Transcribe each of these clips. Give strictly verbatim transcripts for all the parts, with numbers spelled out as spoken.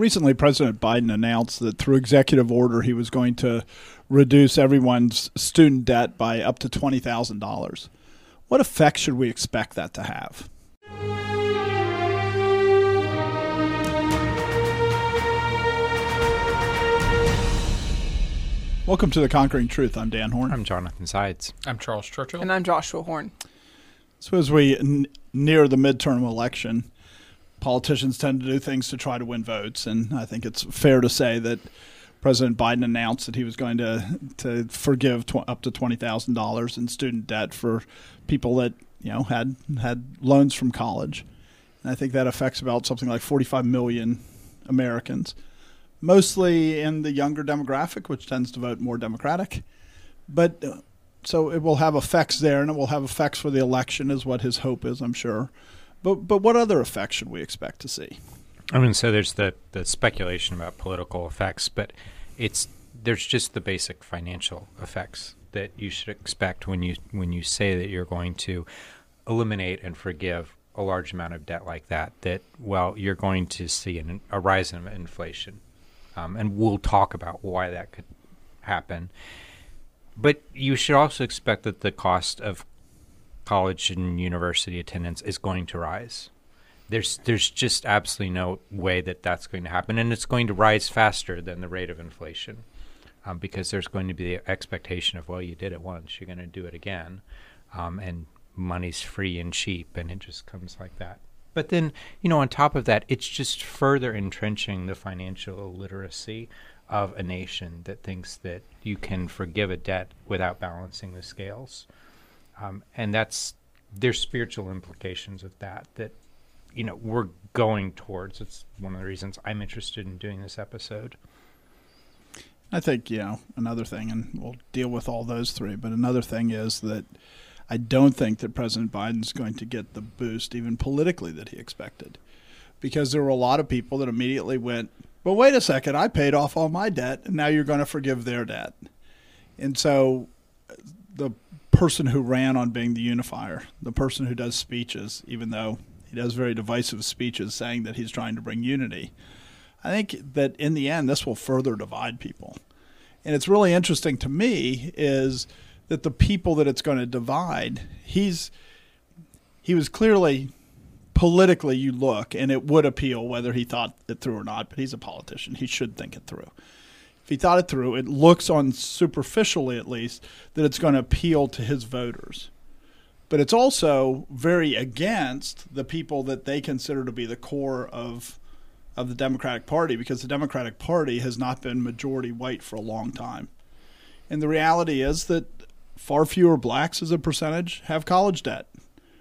Recently, President Biden announced that through executive order, he was going to reduce everyone's student debt by up to twenty thousand dollars. What effect should we expect that to have? Welcome to The Conquering Truth. I'm Dan Horn. I'm Jonathan Sides. I'm Charles Churchill. And I'm Joshua Horn. So as we n- near the midterm election, politicians tend to do things to try to win votes, and I think it's fair to say that President Biden announced that he was going to to forgive tw- up to twenty thousand dollars in student debt for people that, you know, had had loans from college. And I think that affects about something like forty-five million Americans, mostly in the younger demographic, which tends to vote more Democratic. But uh, so it will have effects there, and it will have effects for the election is what his hope is, I'm sure. But but what other effects should we expect to see? I mean, so there's the, the speculation about political effects, but it's there's just the basic financial effects that you should expect when you when you say that you're going to eliminate and forgive a large amount of debt like that, that, well, you're going to see an, a rise in inflation. Um, and we'll talk about why that could happen. But you should also expect that the cost of college and university attendance is going to rise. There's there's just absolutely no way that that's going to happen, and it's going to rise faster than the rate of inflation um, because there's going to be the expectation of, well, you did it once, you're going to do it again, um, and money's free and cheap, and it just comes like that. But then, you know, on top of that, it's just further entrenching the financial illiteracy of a nation that thinks that you can forgive a debt without balancing the scales. Um, and that's there's spiritual implications of that, that you know, we're going towards. It's one of the reasons I'm interested in doing this episode. I think, you know, another thing, and we'll deal with all those three, but another thing is that I don't think that President Biden's going to get the boost even politically that he expected, because there were a lot of people that immediately went, well, wait a second, I paid off all my debt, and now you're going to forgive their debt. And so the person who ran on being the unifier, the person who does speeches, even though he does very divisive speeches saying that he's trying to bring unity. I think that in the end, this will further divide people. And it's really interesting to me is that the people that it's going to divide, he's he was clearly politically you look, and it would appeal whether he thought it through or not, but he's a politician. He should think it through. If he thought it through, it looks on superficially at least that it's going to appeal to his voters. But it's also very against the people that they consider to be the core of of the Democratic Party, because the Democratic Party has not been majority white for a long time. And the reality is that far fewer blacks as a percentage have college debt.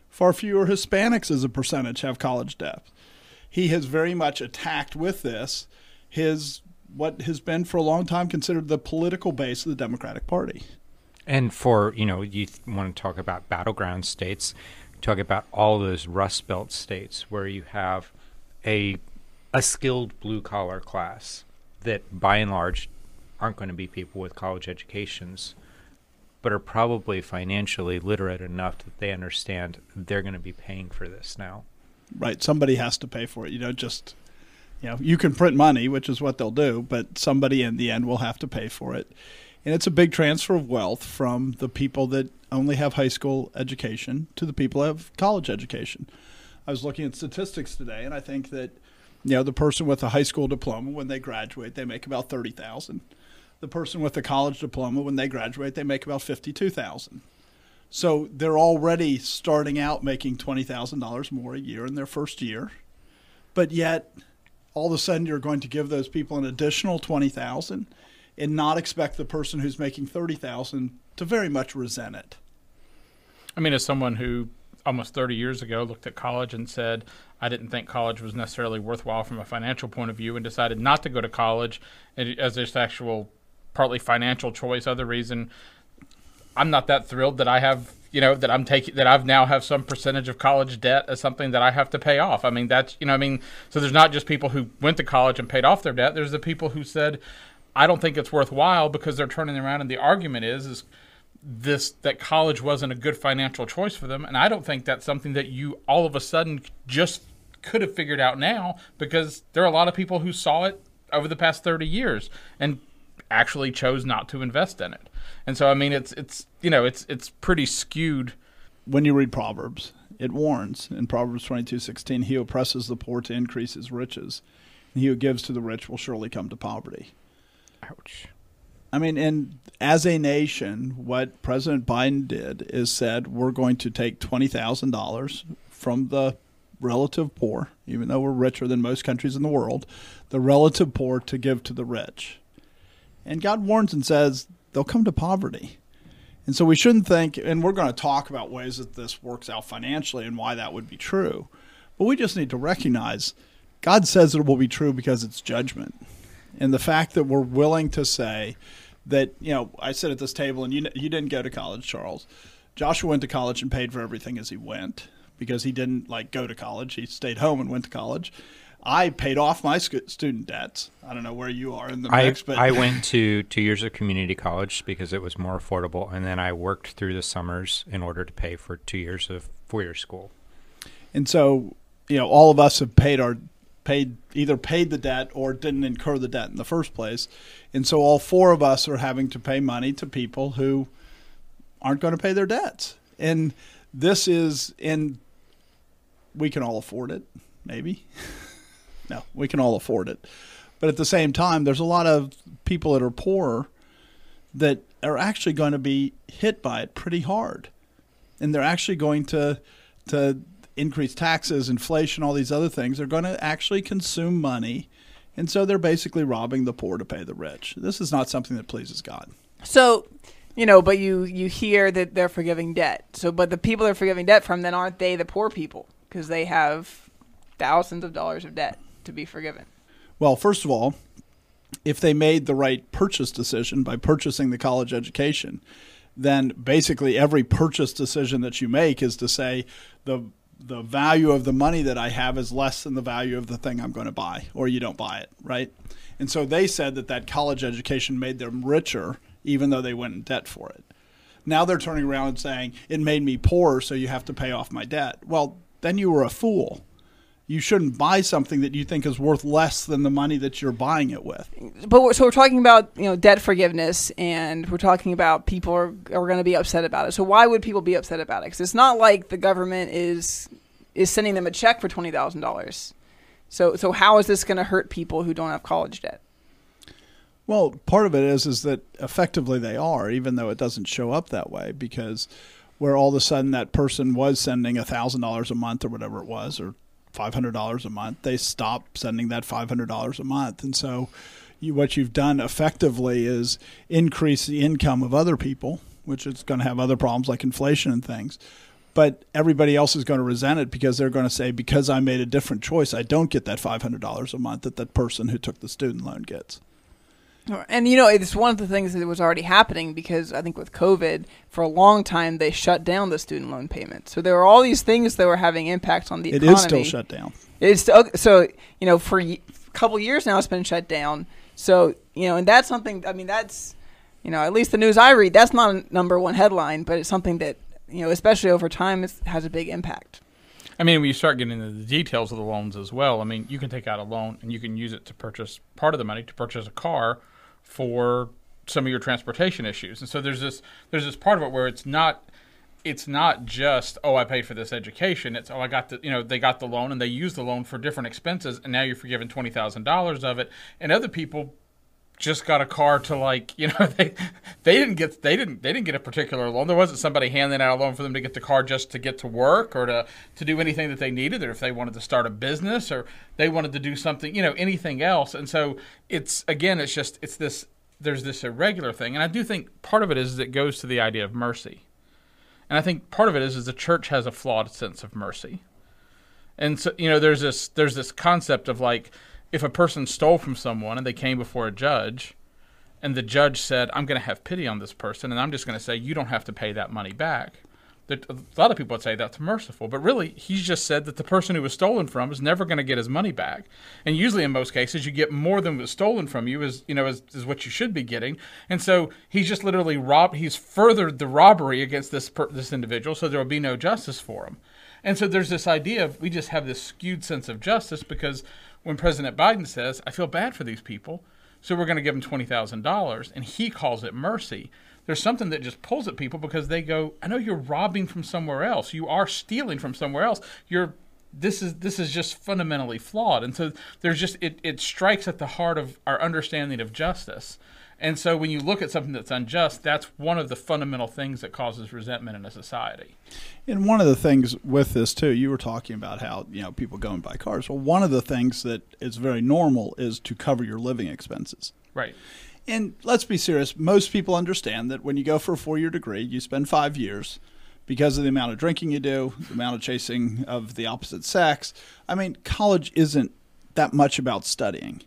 Far fewer Hispanics as a percentage have college debt. He has very much attacked with this his what has been for a long time considered the political base of the Democratic Party. And for, you know, you th- want to talk about battleground states, talk about all those Rust Belt states where you have a a skilled blue-collar class that, by and large, aren't going to be people with college educations, but are probably financially literate enough that they understand they're going to be paying for this now. Right. Somebody has to pay for it. You don't just, you know, you can print money, which is what they'll do, but somebody in the end will have to pay for it. And it's a big transfer of wealth from the people that only have high school education to the people that have college education. I was looking at statistics today, and I think that, you know, the person with a high school diploma, when they graduate, they make about thirty thousand dollars. The person with a college diploma, when they graduate, they make about fifty-two thousand dollars. So they're already starting out making twenty thousand dollars more a year in their first year. But yet, all of a sudden, you're going to give those people an additional twenty thousand dollars. And not expect the person who's making thirty thousand dollars to very much resent it. I mean, as someone who almost thirty years ago looked at college and said, I didn't think college was necessarily worthwhile from a financial point of view and decided not to go to college as this actual partly financial choice, other reason, I'm not that thrilled that I have, you know, that I'm taking, that I've now have some percentage of college debt as something that I have to pay off. I mean, that's, you know, I mean, so there's not just people who went to college and paid off their debt. There's the people who said, I don't think it's worthwhile because they're turning around and the argument is is this that college wasn't a good financial choice for them. And I don't think that's something that you all of a sudden just could have figured out now, because there are a lot of people who saw it over the past thirty years and actually chose not to invest in it. And so, I mean, it's it's you know, it's it's pretty skewed. When you read Proverbs, it warns in Proverbs twenty-two sixteen, he oppresses the poor to increase his riches, and he who gives to the rich will surely come to poverty. Ouch. I mean, and as a nation, what President Biden did is said, we're going to take twenty thousand dollars from the relative poor, even though we're richer than most countries in the world, the relative poor to give to the rich. And God warns and says they'll come to poverty. And so we shouldn't think, and we're going to talk about ways that this works out financially and why that would be true. But we just need to recognize God says it will be true because it's judgment. And the fact that we're willing to say that, you know, I sit at this table and you you didn't go to college, Charles. Joshua went to college and paid for everything as he went because he didn't, like, go to college. He stayed home and went to college. I paid off my sc- student debts. I don't know where you are in the I, mix. But I went to two years of community college because it was more affordable, and then I worked through the summers in order to pay for two years of four-year school. And so, you know, all of us have paid our paid either paid the debt or didn't incur the debt in the first place. And so all four of us are having to pay money to people who aren't going to pay their debts. And this is – and we can all afford it, maybe. No, we can all afford it. But at the same time, there's a lot of people that are poorer that are actually going to be hit by it pretty hard. And they're actually going to to increase taxes, inflation, all these other things. They're going to actually consume money. And so they're basically robbing the poor to pay the rich. This is not something that pleases God. So, you know, but you, you hear that they're forgiving debt. So, but the people they're forgiving debt from, then aren't they the poor people? Because they have thousands of dollars of debt to be forgiven. Well, first of all, if they made the right purchase decision by purchasing the college education, then basically every purchase decision that you make is to say the the value of the money that I have is less than the value of the thing I'm going to buy, or you don't buy it, right? And so they said that that college education made them richer, even though they went in debt for it. Now they're turning around and saying, it made me poorer, so you have to pay off my debt. Well, then you were a fool. You shouldn't buy something that you think is worth less than the money that you're buying it with. But we're, so we're talking about, you know, debt forgiveness, and we're talking about people are, are going to be upset about it. So why would people be upset about it? Because it's not like the government is is sending them a check for twenty thousand dollars. So so how is this going to hurt people who don't have college debt? Well, part of it is is that effectively they are, even though it doesn't show up that way, because where all of a sudden that person was sending one thousand dollars a month or whatever it was, or five hundred dollars a month, they stop sending that five hundred dollars a month. And so you, what you've done effectively is increase the income of other people, which is going to have other problems like inflation and things. But everybody else is going to resent it because they're going to say, because I made a different choice, I don't get that five hundred dollars a month that that person who took the student loan gets. And, you know, it's one of the things that was already happening because I think with COVID, for a long time, they shut down the student loan payment. So there were all these things that were having impacts on the economy. It is still shut down. It's still, so, you know, for a couple of years now, it's been shut down. So, you know, and that's something, I mean, that's, you know, at least the news I read, that's not a number one headline, but it's something that, you know, especially over time, it has a big impact. I mean, when you start getting into the details of the loans as well, I mean, you can take out a loan and you can use it to purchase part of the money to purchase a car for some of your transportation issues. And so there's this there's this part of it where it's not it's not just, oh, I paid for this education. It's, oh, I got the, you know, they got the loan and they used the loan for different expenses, and now you're forgiven twenty thousand dollars of it. And other people just got a car to, like, you know, they they didn't get they didn't they didn't get a particular loan. There wasn't somebody handing out a loan for them to get the car just to get to work or to, to do anything that they needed, or if they wanted to start a business or they wanted to do something, you know, anything else. And so it's, again, it's just it's this there's this irregular thing. And I do think part of it is that it goes to the idea of mercy. And I think part of it is is the church has a flawed sense of mercy. And so, you know, there's this there's this concept of, like, if a person stole from someone and they came before a judge and the judge said, I'm going to have pity on this person and I'm just going to say, you don't have to pay that money back. A lot of people would say that's merciful, but really he's just said that the person who was stolen from is never going to get his money back. And usually in most cases you get more than was stolen from you is, you know, is, is what you should be getting. And so he's just literally robbed, he's furthered the robbery against this, per, this individual, so there will be no justice for him. And so there's this idea of we just have this skewed sense of justice because when President Biden says, I feel bad for these people, so we're going to give them twenty thousand dollars, and he calls it mercy, there's something that just pulls at people because they go, I know you're robbing from somewhere else. You are stealing from somewhere else. You're This is this is just fundamentally flawed. And so there's just it, it strikes at the heart of our understanding of justice. And so when you look at something that's unjust, that's one of the fundamental things that causes resentment in a society. And one of the things with this, too, you were talking about how, you know, people go and buy cars. Well, one of the things that is very normal is to cover your living expenses. Right. And let's be serious. Most people understand that when you go for a four-year degree, you spend five years. Because of the amount of drinking you do, the amount of chasing of the opposite sex. I mean, college isn't that much about studying.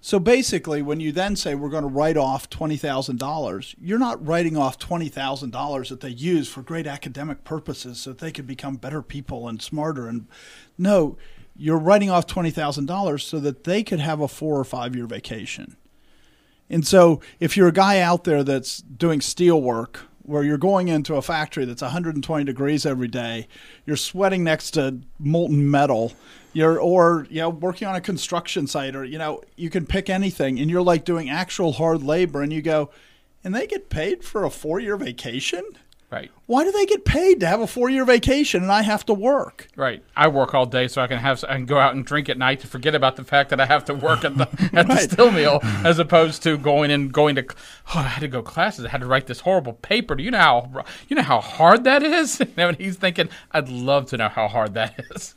So basically, when you then say we're going to write off twenty thousand dollars, you're not writing off twenty thousand dollars that they use for great academic purposes so that they could become better people and smarter. And no, you're writing off twenty thousand dollars so that they could have a four or five year vacation. And so if you're a guy out there that's doing steel work, where you're going into a factory that's one hundred twenty degrees every day, you're sweating next to molten metal, you're or you know working on a construction site, or you know you can pick anything, and you're like doing actual hard labor, and you go, and they get paid for a four-year vacation? Right. Why do they get paid to have a four-year vacation and I have to work? Right. I work all day so I can have I can go out and drink at night to forget about the fact that I have to work at the at right. the steel mill, as opposed to going and going to oh, I had to go to classes. I had to write this horrible paper. Do you know how you know how hard that is? And he's thinking, I'd love to know how hard that is.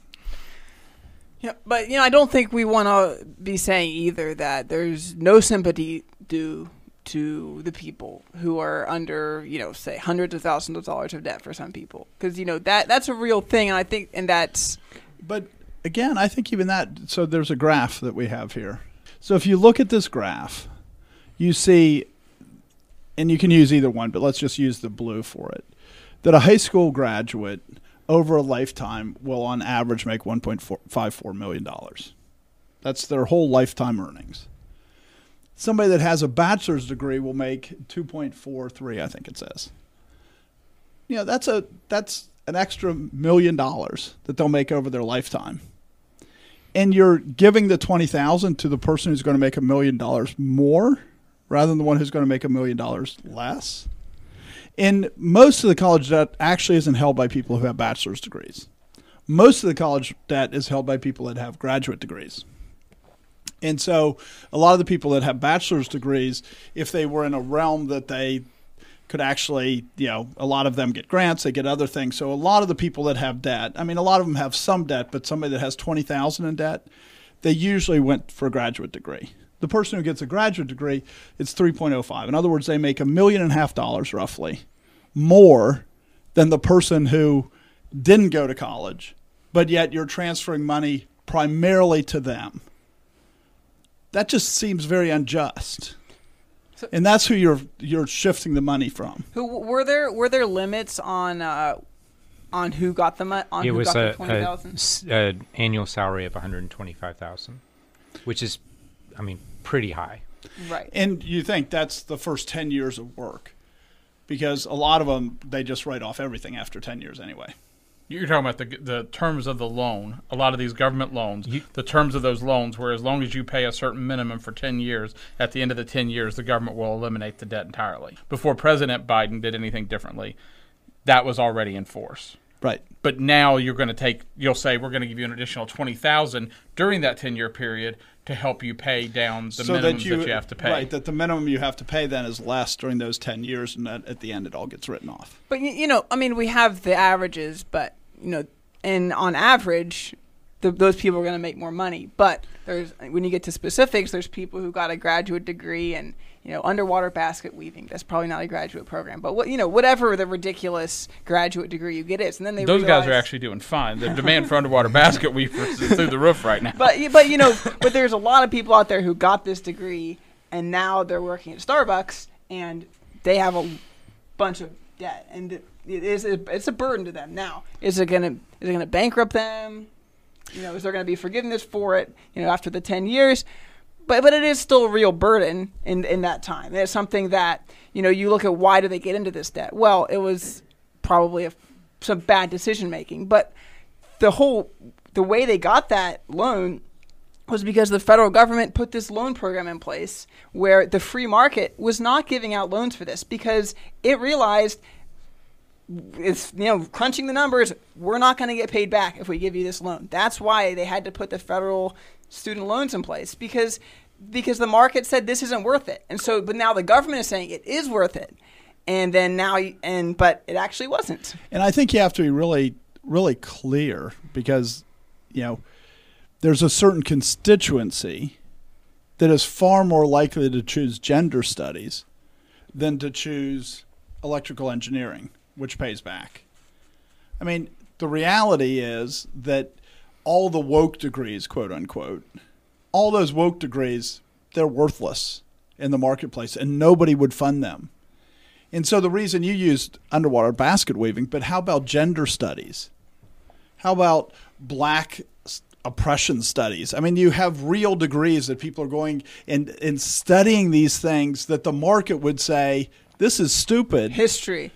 Yeah, but you know, I don't think we want to be saying either that there's no sympathy due to the people who are under, you know, say hundreds of thousands of dollars of debt for some people. Because, you know, that that's a real thing. And I think, and that's. But again, I think even that. So there's a graph that we have here. So if you look at this graph, you see, and you can use either one, but let's just use the blue for it, that a high school graduate over a lifetime will on average make one point five four million dollars. That's their whole lifetime earnings. Somebody that has a bachelor's degree will make two point four three, I think it says. You know, that's a that's an extra million dollars that they'll make over their lifetime. And you're giving the twenty thousand dollars to the person who's going to make a million dollars more rather than the one who's going to make a million dollars less. And most of the college debt actually isn't held by people who have bachelor's degrees. Most of the college debt is held by people that have graduate degrees. And so a lot of the people that have bachelor's degrees, if they were in a realm that they could actually, you know, a lot of them get grants, they get other things. So a lot of the people that have debt, I mean, a lot of them have some debt, but somebody that has twenty thousand dollars in debt, they usually went for a graduate degree. The person who gets a graduate degree, it's three point oh five. In other words, they make a million and a half dollars roughly more than the person who didn't go to college, but yet you're transferring money primarily to them. That just seems very unjust, so, and that's who you're you're shifting the money from. Who were there? Were there limits on uh, on who got the money? It was got a, the twenty thousand dollars? a, a annual salary of one hundred twenty-five thousand, which is, I mean, pretty high. Right. And you think that's the first ten years of work, because a lot of them they just write off everything after ten years anyway. You're talking about the the terms of the loan. A lot of these government loans, you, the terms of those loans where as long as you pay a certain minimum for ten years, at the end of the ten years, the government will eliminate the debt entirely. Before President Biden did anything differently, that was already in force. Right. But now you're going to take, you'll say, we're going to give you an additional twenty thousand dollars during that ten-year period to help you pay down the so minimums that you, that you have to pay. Right, that the minimum you have to pay then is less during those ten years, and that at the end it all gets written off. But, you know, I mean, we have the averages, but, you know, and on average, the, those people are going to make more money. But there's when you get to specifics, there's people who got a graduate degree and, you know, underwater basket weaving. That's probably not a graduate program, but what you know, whatever the ridiculous graduate degree you get is, and then they those realize, guys are actually doing fine. The demand for underwater basket weavers is through the roof right now. But but you know, but there's a lot of people out there who got this degree and now they're working at Starbucks and they have a bunch of debt, and it is it's a burden to them now. Is it gonna is it gonna bankrupt them? You know, is there gonna be forgiveness for it? You know, after the ten years. But but it is still a real burden in, in that time. It's something that, you know, you look at why do they get into this debt? Well, it was probably a, some bad decision making. But, the whole the way they got that loan was because the federal government put this loan program in place where the free market was not giving out loans for this, because it realized it's, you know, crunching the numbers, we're not going to get paid back if we give you this loan. That's why they had to put the federal student loans in place, because because the market said this isn't worth it. And so, but now the government is saying it is worth it. And then now, and but it actually wasn't. And I think you have to be really, really clear, because, you know, there's a certain constituency that is far more likely to choose gender studies than to choose electrical engineering, which pays back. I mean, the reality is that all the woke degrees, quote unquote, all those woke degrees, they're worthless in the marketplace, and nobody would fund them. And so the reason you used underwater basket weaving, but how about gender studies? How about black oppression studies? I mean, you have real degrees that people are going and, and studying these things that the market would say, this is stupid. History.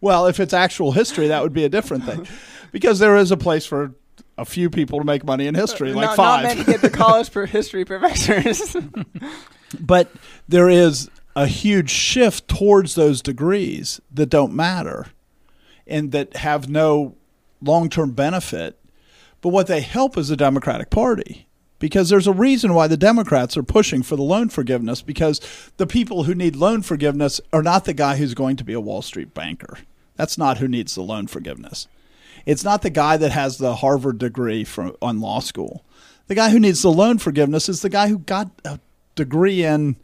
Well, if it's actual history, that would be a different thing, because there is a place for a few people to make money in history, like not, five. Not meant to get the college for history professors. But there is a huge shift towards those degrees that don't matter and that have no long-term benefit. But what they help is the Democratic Party, because there's a reason why the Democrats are pushing for the loan forgiveness, because the people who need loan forgiveness are not the guy who's going to be a Wall Street banker. That's not who needs the loan forgiveness. It's not the guy that has the Harvard degree from on law school. The guy who needs the loan forgiveness is the guy who got a degree in,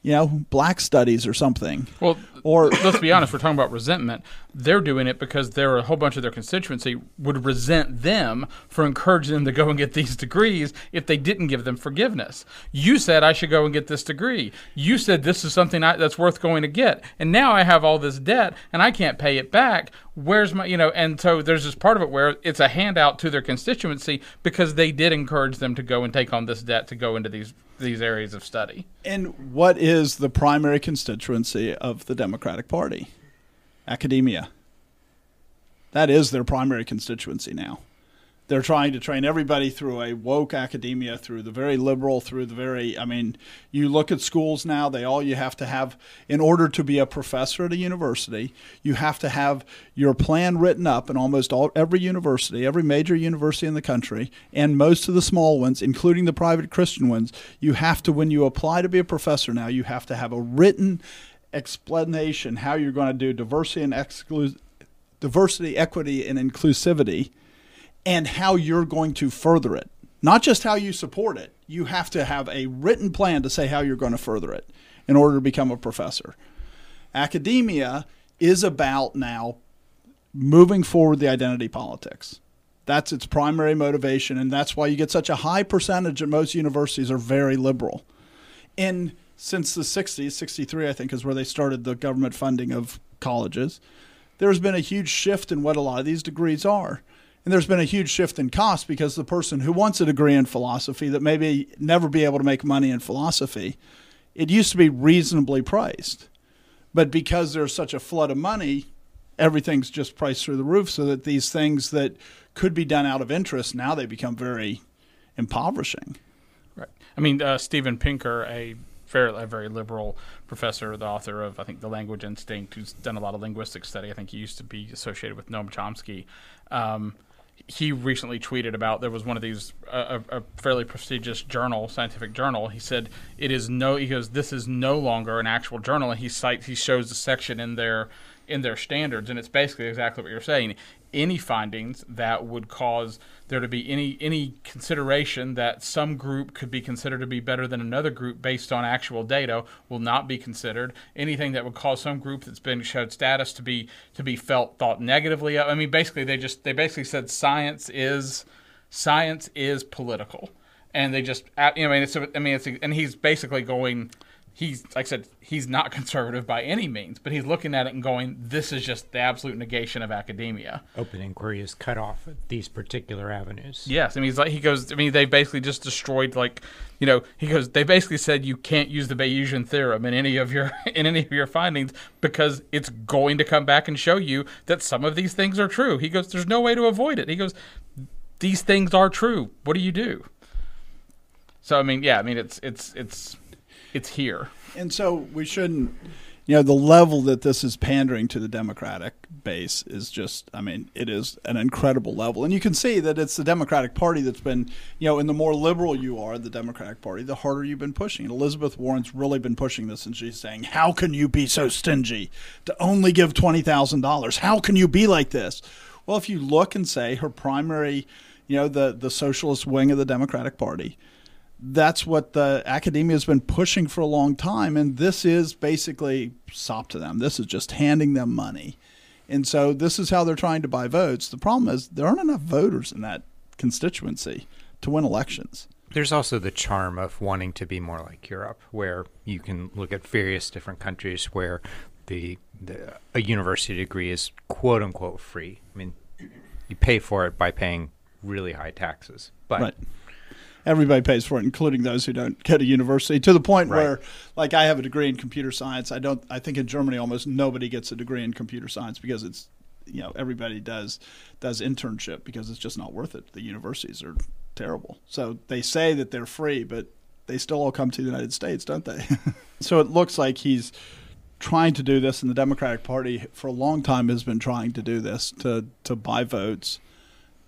you know, black studies or something. Well, or let's be honest, we're talking about resentment. They're doing it because there are a whole bunch of their constituency would resent them for encouraging them to go and get these degrees if they didn't give them forgiveness. You said I should go and get this degree. You said this is something I, that's worth going to get. And now I have all this debt and I can't pay it back. Where's my, you know, and so there's this part of it where it's a handout to their constituency because they did encourage them to go and take on this debt to go into these these areas of study. And what is the primary constituency of the Democratic Party? Academia. That is their primary constituency now. They're trying to train everybody through a woke academia, through the very liberal, through the very, I mean, you look at schools now, they all, you have to have, in order to be a professor at a university, you have to have your plan written up in almost all, every university, every major university in the country, and most of the small ones, including the private Christian ones. You have to, when you apply to be a professor now, you have to have a written explanation how you're going to do diversity and exclu- diversity, equity, and inclusivity, and how you're going to further it. Not just how you support it. You have to have a written plan to say how you're going to further it in order to become a professor. Academia is about now moving forward the identity politics. That's its primary motivation, and that's why you get such a high percentage at most universities are very liberal. And since the sixties, sixty-three I think is where they started the government funding of colleges, there's been a huge shift in what a lot of these degrees are. And there's been a huge shift in cost, because the person who wants a degree in philosophy that maybe never be able to make money in philosophy, it used to be reasonably priced. But because there's such a flood of money, everything's just priced through the roof, so that these things that could be done out of interest, now they become very impoverishing. Right. I mean, uh, Steven Pinker, a fairly, a very liberal professor, the author of, I think, The Language Instinct, who's done a lot of linguistic study. I think he used to be associated with Noam Chomsky. Um, He recently tweeted about, there was one of these, uh, a, a fairly prestigious journal, scientific journal. He said, it is no, he goes, this is no longer an actual journal. And he cites, he shows a section in their, in their standards. And it's basically exactly what you're saying. Any findings that would cause there to be any, any consideration that some group could be considered to be better than another group based on actual data will not be considered. Anything that would cause some group that's been showed status to be to be felt thought negatively. I mean, basically they just they basically said science is science is political, and they just you know I mean it's I mean it's and he's basically going he's, like I said, he's not conservative by any means, but he's looking at it and going, this is just the absolute negation of academia. Open inquiry is cut off at these particular avenues. Yes. I mean, he's like, he goes, I mean, they basically just destroyed, like, you know, he goes, they basically said you can't use the Bayesian theorem in any of your, in any of your findings, because it's going to come back and show you that some of these things are true. He goes, there's no way to avoid it. He goes, these things are true. What do you do? So, I mean, yeah, I mean, it's, it's, it's, it's here. And so we shouldn't, you know, the level that this is pandering to the Democratic base is just, I mean, it is an incredible level. And you can see that it's the Democratic Party that's been, you know, and the more liberal you are, the Democratic Party, the harder you've been pushing. And Elizabeth Warren's really been pushing this, and she's saying, how can you be so stingy to only give twenty thousand dollars? How can you be like this? Well, if you look and say her primary, you know, the, the socialist wing of the Democratic Party, that's what the academia has been pushing for a long time, and this is basically sop to them. This is just handing them money. And so this is how they're trying to buy votes. The problem is there aren't enough voters in that constituency to win elections. There's also the charm of wanting to be more like Europe, where you can look at various different countries where the, the a university degree is quote-unquote free. I mean, you pay for it by paying really high taxes, but right. – Everybody pays for it, including those who don't go to university, to the point right. where, like, I have a degree in computer science. I don't. I think in Germany almost nobody gets a degree in computer science because it's, you know, everybody does does internship because it's just not worth it. The universities are terrible. So they say that they're free, but they still all come to the United States, don't they? So it looks like he's trying to do this, and the Democratic Party for a long time has been trying to do this, to, to buy votes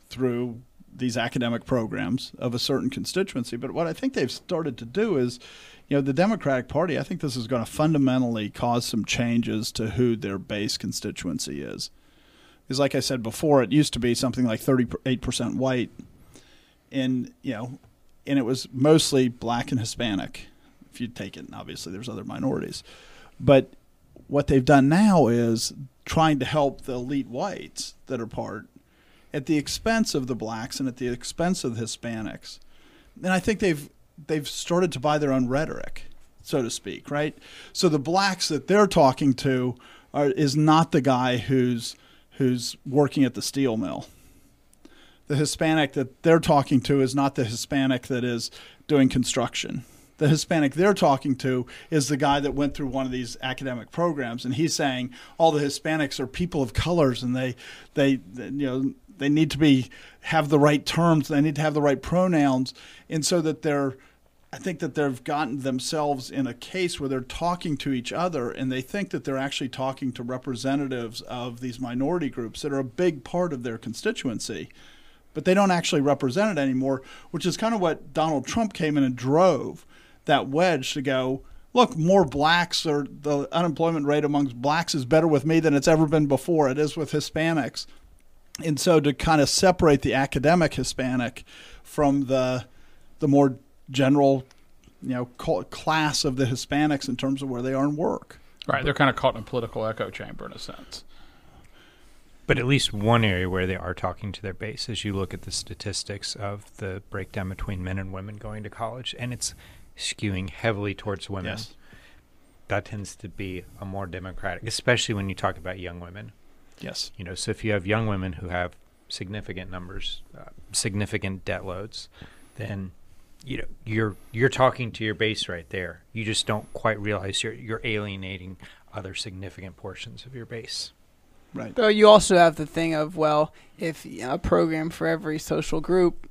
through these academic programs of a certain constituency. But what I think they've started to do is, you know, the Democratic Party, I think this is going to fundamentally cause some changes to who their base constituency is. Because like I said before, it used to be something like thirty-eight percent white, and, you know, and it was mostly black and Hispanic. If you take it, and obviously there's other minorities. But what they've done now is trying to help the elite whites that are part, at the expense of the blacks and at the expense of the Hispanics. And I think they've they've started to buy their own rhetoric, so to speak, right? So the blacks that they're talking to are, is not the guy who's who's working at the steel mill. The Hispanic that they're talking to is not the Hispanic that is doing construction. The Hispanic they're talking to is the guy that went through one of these academic programs, and he's saying all the Hispanics are people of colors, and they they, they you know, they need to be have the right terms. They need to have the right pronouns. And so that they're – I think that they've gotten themselves in a case where they're talking to each other, and they think that they're actually talking to representatives of these minority groups that are a big part of their constituency. But they don't actually represent it anymore, which is kind of what Donald Trump came in and drove that wedge to go, look, more blacks or the unemployment rate amongst blacks is better with me than it's ever been before. It is with Hispanics. And so to kind of separate the academic Hispanic from the the more general, you know, class of the Hispanics in terms of where they are in work. Right. They're kind of caught in a political echo chamber in a sense. But at least one area where they are talking to their base is you look at the statistics of the breakdown between men and women going to college, and it's skewing heavily towards women. Yes. That tends to be a more democratic, especially when you talk about young women. Yes. You know, so if you have young women who have significant numbers, uh, significant debt loads, then, you know, you're you're talking to your base right there. You just don't quite realize you're you're alienating other significant portions of your base. Right. But you also have the thing of, well, if you know, a program for every social group,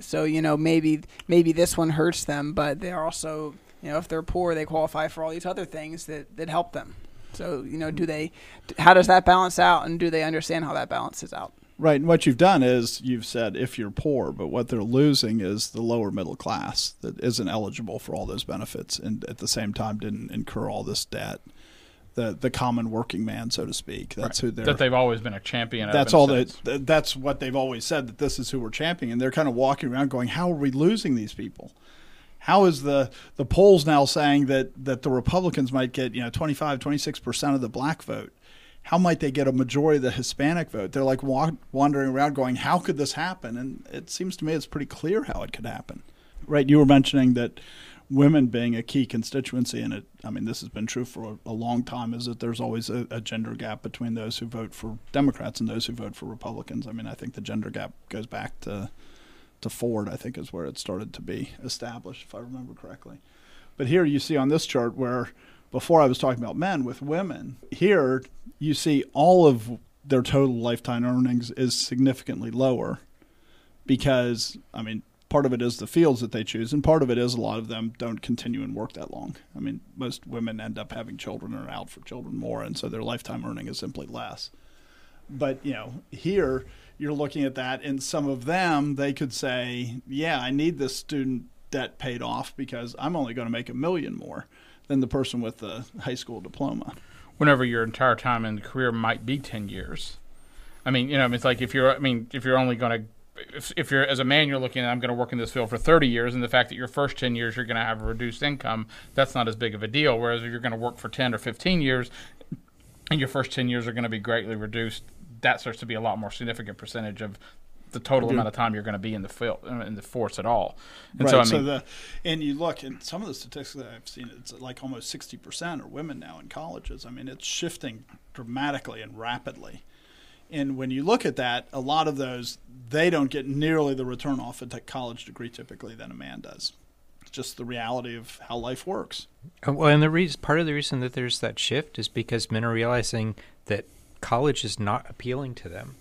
so, you know, maybe maybe this one hurts them, but they're also, you know, if they're poor, they qualify for all these other things that, that help them. So, you know, do they, how does that balance out, and do they understand how that balances out? Right. And what you've done is you've said if you're poor, but what they're losing is the lower middle class that isn't eligible for all those benefits and at the same time didn't incur all this debt. The the common working man, so to speak. That's right. Who they're, that they've always been a champion of. That's all they, that's what they've always said, that this is who we're championing. And they're kind of walking around going, how are we losing these people? How is the, the polls now saying that, that the Republicans might get, you know, twenty-five, twenty-six percent of the black vote? How might they get a majority of the Hispanic vote? They're like wa- wandering around going, how could this happen? And it seems to me it's pretty clear how it could happen. Right. You were mentioning that women being a key constituency in it. I mean, this has been true for a, a long time, is that there's always a, a gender gap between those who vote for Democrats and those who vote for Republicans. I mean, I think the gender gap goes back to to Ford, I think, is where it started to be established, if I remember correctly. But here you see on this chart where before I was talking about men with women, here you see all of their total lifetime earnings is significantly lower because, I mean, part of it is the fields that they choose, and part of it is a lot of them don't continue and work that long. I mean, most women end up having children or out for children more, and so their lifetime earning is simply less. But, you know, here you're looking at that, and some of them, they could say, yeah, I need this student debt paid off because I'm only going to make a million more than the person with the high school diploma. Whenever your entire time in the career might be ten years. I mean, you know, it's like if you're, I mean, if you're only going to, If, if you're as a man, you're looking at I'm going to work in this field for thirty years, and the fact that your first ten years you're going to have a reduced income, that's not as big of a deal. Whereas if you're going to work for ten or fifteen years and your first ten years are going to be greatly reduced, that starts to be a lot more significant percentage of the total amount of time you're going to be in the field, in the force at all. And right. So, I mean, so the, and you look at some of the statistics that I've seen, it's like almost sixty percent are women now in colleges. I mean, it's shifting dramatically and rapidly. And when you look at that, a lot of those, they don't get nearly the return off a college degree typically than a man does. It's just the reality of how life works. Well, and the reason, part of the reason that there's that shift is because men are realizing that college is not appealing to them.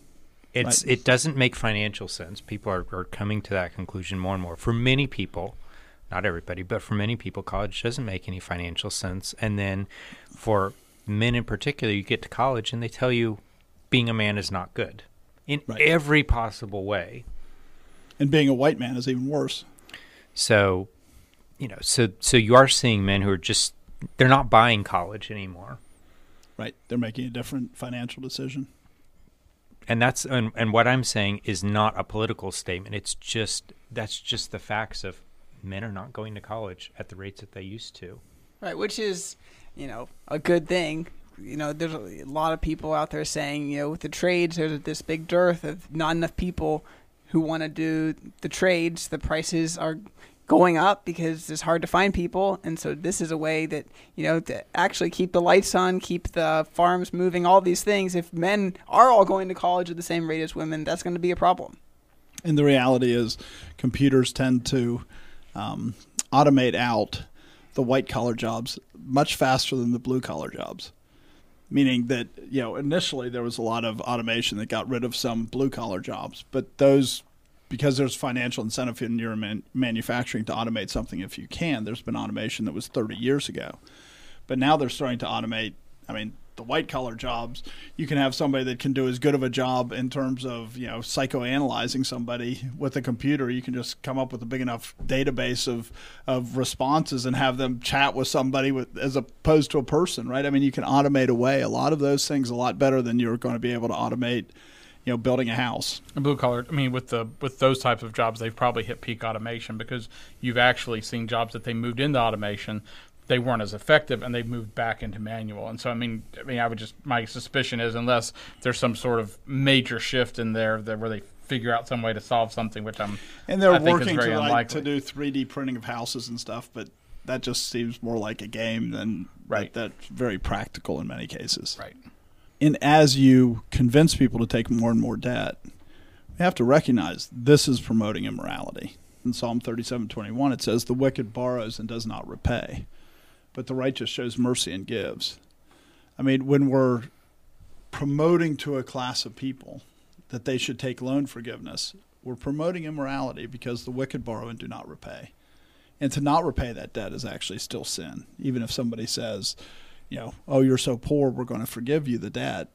It's right. It doesn't make financial sense. People are, are coming to that conclusion more and more. For many people, not everybody, but for many people, college doesn't make any financial sense. And then for men in particular, you get to college and they tell you, being a man is not good in right. every possible way. And being a white man is even worse. So, you know, so so you are seeing men who are just, they're not buying college anymore. Right. They're making a different financial decision. And that's, and, and what I'm saying is not a political statement. It's just, that's just the facts of men are not going to college at the rates that they used to. Right. Which is, you know, a good thing. You know, there's a lot of people out there saying, you know, with the trades, there's this big dearth of not enough people who want to do the trades. The prices are going up because it's hard to find people. And so this is a way that, you know, to actually keep the lights on, keep the farms moving, all these things. If men are all going to college at the same rate as women, that's going to be a problem. And the reality is computers tend to um, automate out the white-collar jobs much faster than the blue-collar jobs. Meaning that, you know, initially there was a lot of automation that got rid of some blue-collar jobs. But those, because there's financial incentive in your man, manufacturing to automate something if you can, there's been automation that was thirty years ago. But now they're starting to automate, I mean, the white-collar jobs. You can have somebody that can do as good of a job in terms of, you know, psychoanalyzing somebody with a computer. You can just come up with a big enough database of, of responses and have them chat with somebody with, as opposed to a person, right? I mean, you can automate away a lot of those things a lot better than you're going to be able to automate, you know, building a house. And blue collar, I mean, with the with those types of jobs, they've probably hit peak automation because you've actually seen jobs that they moved into automation. They weren't as effective, and they moved back into manual. And so, I mean, I mean, I would just, my suspicion is unless there's some sort of major shift in there that where they figure out some way to solve something, which I'm, and they're I think working is very to, like, unlikely. To do three D printing of houses and stuff, but that just seems more like a game than right. that, that's very practical in many cases. Right. And as you convince people to take more and more debt, we have to recognize this is promoting immorality. In Psalm thirty-seven twenty-one, it says, "The wicked borrows and does not repay, but the righteous shows mercy and gives." I mean, when we're promoting to a class of people that they should take loan forgiveness, we're promoting immorality because the wicked borrow and do not repay. And to not repay that debt is actually still sin. Even if somebody says, you know, oh, you're so poor, we're going to forgive you the debt,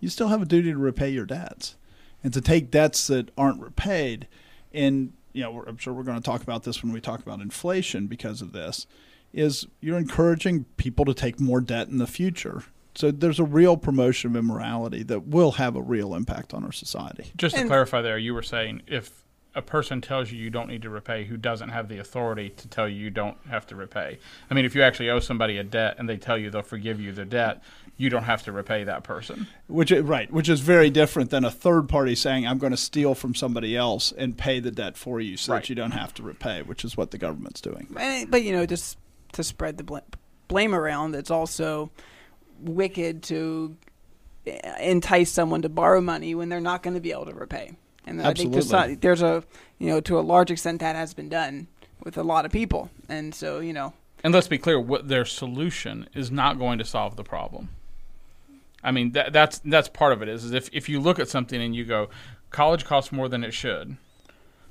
you still have a duty to repay your debts. And to take debts that aren't repaid, and, you know, I'm sure we're going to talk about this when we talk about inflation because of this, is you're encouraging people to take more debt in the future. So there's a real promotion of immorality that will have a real impact on our society. Just to and clarify there, you were saying if a person tells you you don't need to repay who doesn't have the authority to tell you you don't have to repay. I mean, if you actually owe somebody a debt and they tell you they'll forgive you their debt, you don't have to repay that person. Which right, which is very different than a third party saying, I'm going to steal from somebody else and pay the debt for you so right. that you don't have to repay, which is what the government's doing. But, you know, just to spread the bl- blame around, it's also wicked to entice someone to borrow money when they're not going to be able to repay. And Absolutely. I think there's a, you know, to a large extent that has been done with a lot of people. And so, you know. And let's be clear, what their solution is not going to solve the problem. I mean, that, that's that's part of it is, is if, if you look at something and you go, college costs more than it should,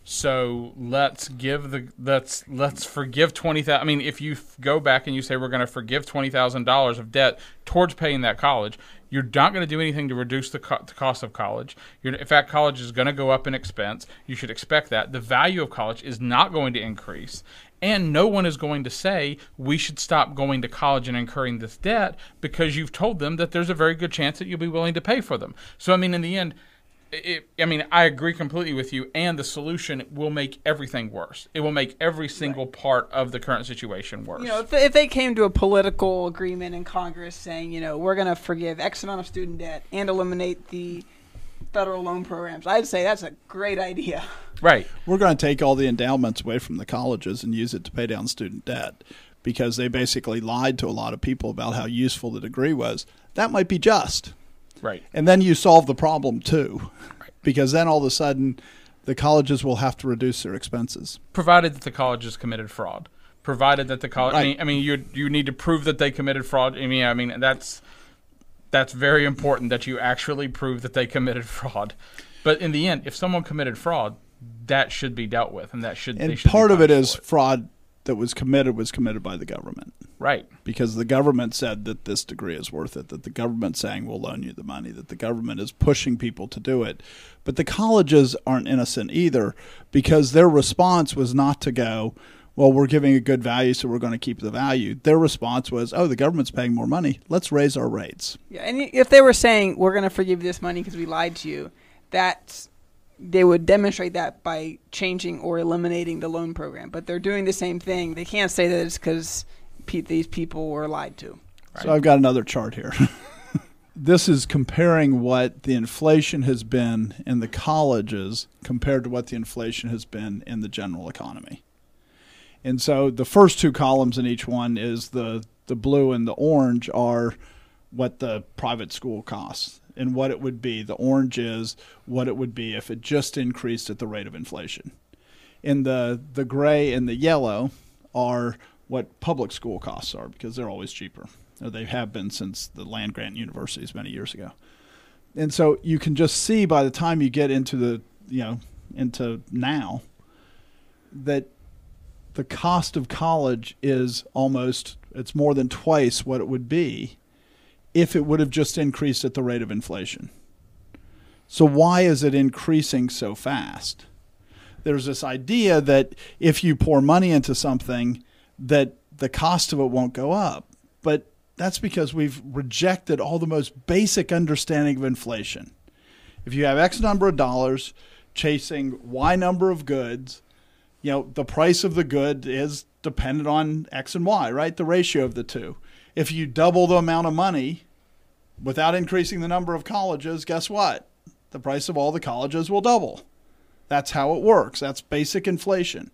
so let's give the let's let's forgive twenty thousand dollars. I mean, if you f- go back and you say we're going to forgive twenty thousand dollars of debt towards paying that college, you're not going to do anything to reduce the, co- the cost of college. You're, in fact, college is going to go up in expense. You should expect that. The value of college is not going to increase. And no one is going to say we should stop going to college and incurring this debt because you've told them that there's a very good chance that you'll be willing to pay for them. So, I mean, in the end, it, I mean, I agree completely with you. And the solution will make everything worse. It will make every single right. part of the current situation worse. You know, if they, if they came to a political agreement in Congress saying, you know, we're going to forgive X amount of student debt and eliminate the federal loan programs, I'd say that's a great idea. Right. We're going to take all the endowments away from the colleges and use it to pay down student debt because they basically lied to a lot of people about how useful the degree was. That might be just. Right. And then you solve the problem too, right. because then all of a sudden the colleges will have to reduce their expenses. Provided that the colleges committed fraud. Provided that the college right. I mean, I mean you you need to prove that they committed fraud. I mean, I mean that's that's very important that you actually prove that they committed fraud. But in the end, if someone committed fraud, that should be dealt with, and that should. And they should part of it is it. fraud that was committed was committed by the government, right? Because the government said that this degree is worth it, that the government's saying we'll loan you the money, that the government is pushing people to do it. But the colleges aren't innocent either, because their response was not to go, well, we're giving a good value, so we're going to keep the value. Their response was, oh, the government's paying more money. Let's raise our rates. Yeah, and if they were saying, we're going to forgive this money because we lied to you, that's, they would demonstrate that by changing or eliminating the loan program. But they're doing the same thing. They can't say that it's because pe- these people were lied to. Right? So I've got another chart here. This is comparing what the inflation has been in the colleges compared to what the inflation has been in the general economy. And so the first two columns in each one is the, the blue and the orange are what the private school costs and what it would be. The orange is what it would be if it just increased at the rate of inflation. And the, the gray and the yellow are what public school costs are because they're always cheaper. Or they have been since the land-grant universities many years ago. And so you can just see by the time you get into the, you know, into now that the cost of college is almost, it's more than twice what it would be if it would have just increased at the rate of inflation. So why is it increasing so fast? There's this idea that if you pour money into something, that the cost of it won't go up. But that's because we've rejected all the most basic understanding of inflation. If you have X number of dollars chasing Y number of goods, you know, the price of the good is dependent on X and Y, right? The ratio of the two. If you double the amount of money without increasing the number of colleges, guess what? The price of all the colleges will double. That's how it works. That's basic inflation.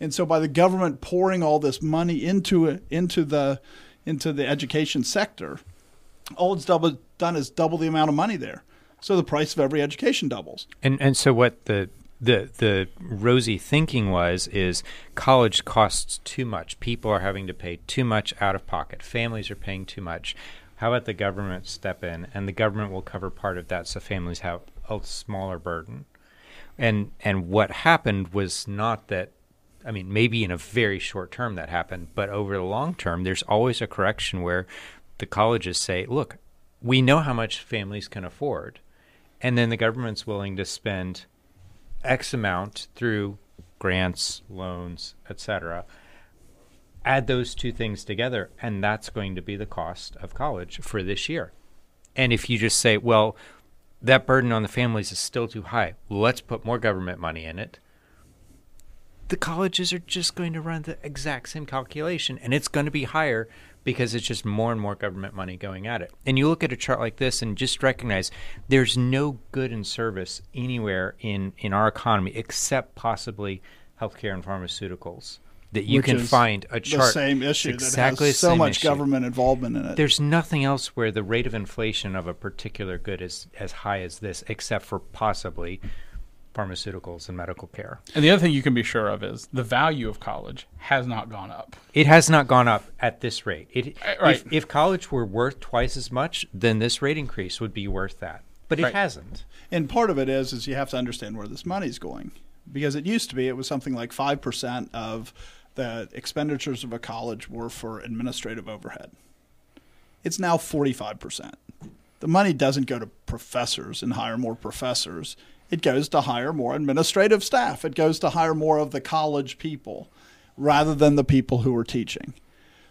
And so by the government pouring all this money into it, into the into the education sector, all it's double, done is double the amount of money there. So the price of every education doubles. And and so what the The the rosy thinking was is college costs too much. People are having to pay too much out of pocket. Families are paying too much. How about the government step in, and the government will cover part of that so families have a smaller burden. And and what happened was not that, I mean, maybe in a very short term that happened, but over the long term, there's always a correction where the colleges say, look, we know how much families can afford. And then the government's willing to spend X amount through grants, loans, et cetera. Add those two things together, and that's going to be the cost of college for this year. And if you just say, well, that burden on the families is still too high, let's put more government money in it. the colleges are just going to run the exact same calculation, and it's going to be higher because it's just more and more government money going at it. And you look at a chart like this and just recognize there's no good in service anywhere in, in our economy except possibly healthcare and pharmaceuticals. That you Which can find a chart. The same issue exactly that has so much issue. government involvement in it. There's nothing else where the rate of inflation of a particular good is as high as this, except for possibly pharmaceuticals and medical care. And the other thing you can be sure of is the value of college has not gone up. It has not gone up at this rate. It, right. if, if college were worth twice as much, then this rate increase would be worth that. But it right. hasn't. And part of it is, is you have to understand where this money's going. Because it used to be, it was something like five percent of the expenditures of a college were for administrative overhead. It's now forty-five percent. The money doesn't go to professors and hire more professors. It goes to hire more administrative staff. It goes to hire more of the college people rather than the people who are teaching.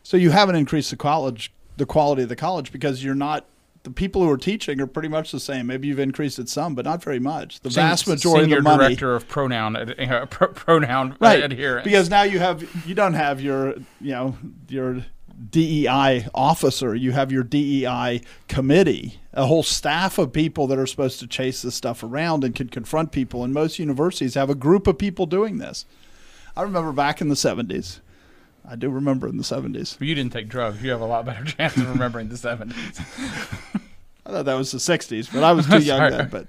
So you haven't increased the college, the quality of the college, because you're not the people who are teaching are pretty much the same. Maybe you've increased it some, but not very much. The vast majority Senior of the money. Senior director of pronoun, uh, pro- pronoun right. adherence. Because now you have you don't have your you know your D E I officer. You have your D E I committee, a whole staff of people that are supposed to chase this stuff around and can confront people. And most universities have a group of people doing this. I remember back in the seventies. I do remember in the seventies. You didn't take drugs. You have a lot better chance of remembering the seventies. I thought that was the sixties, but I was too young then. But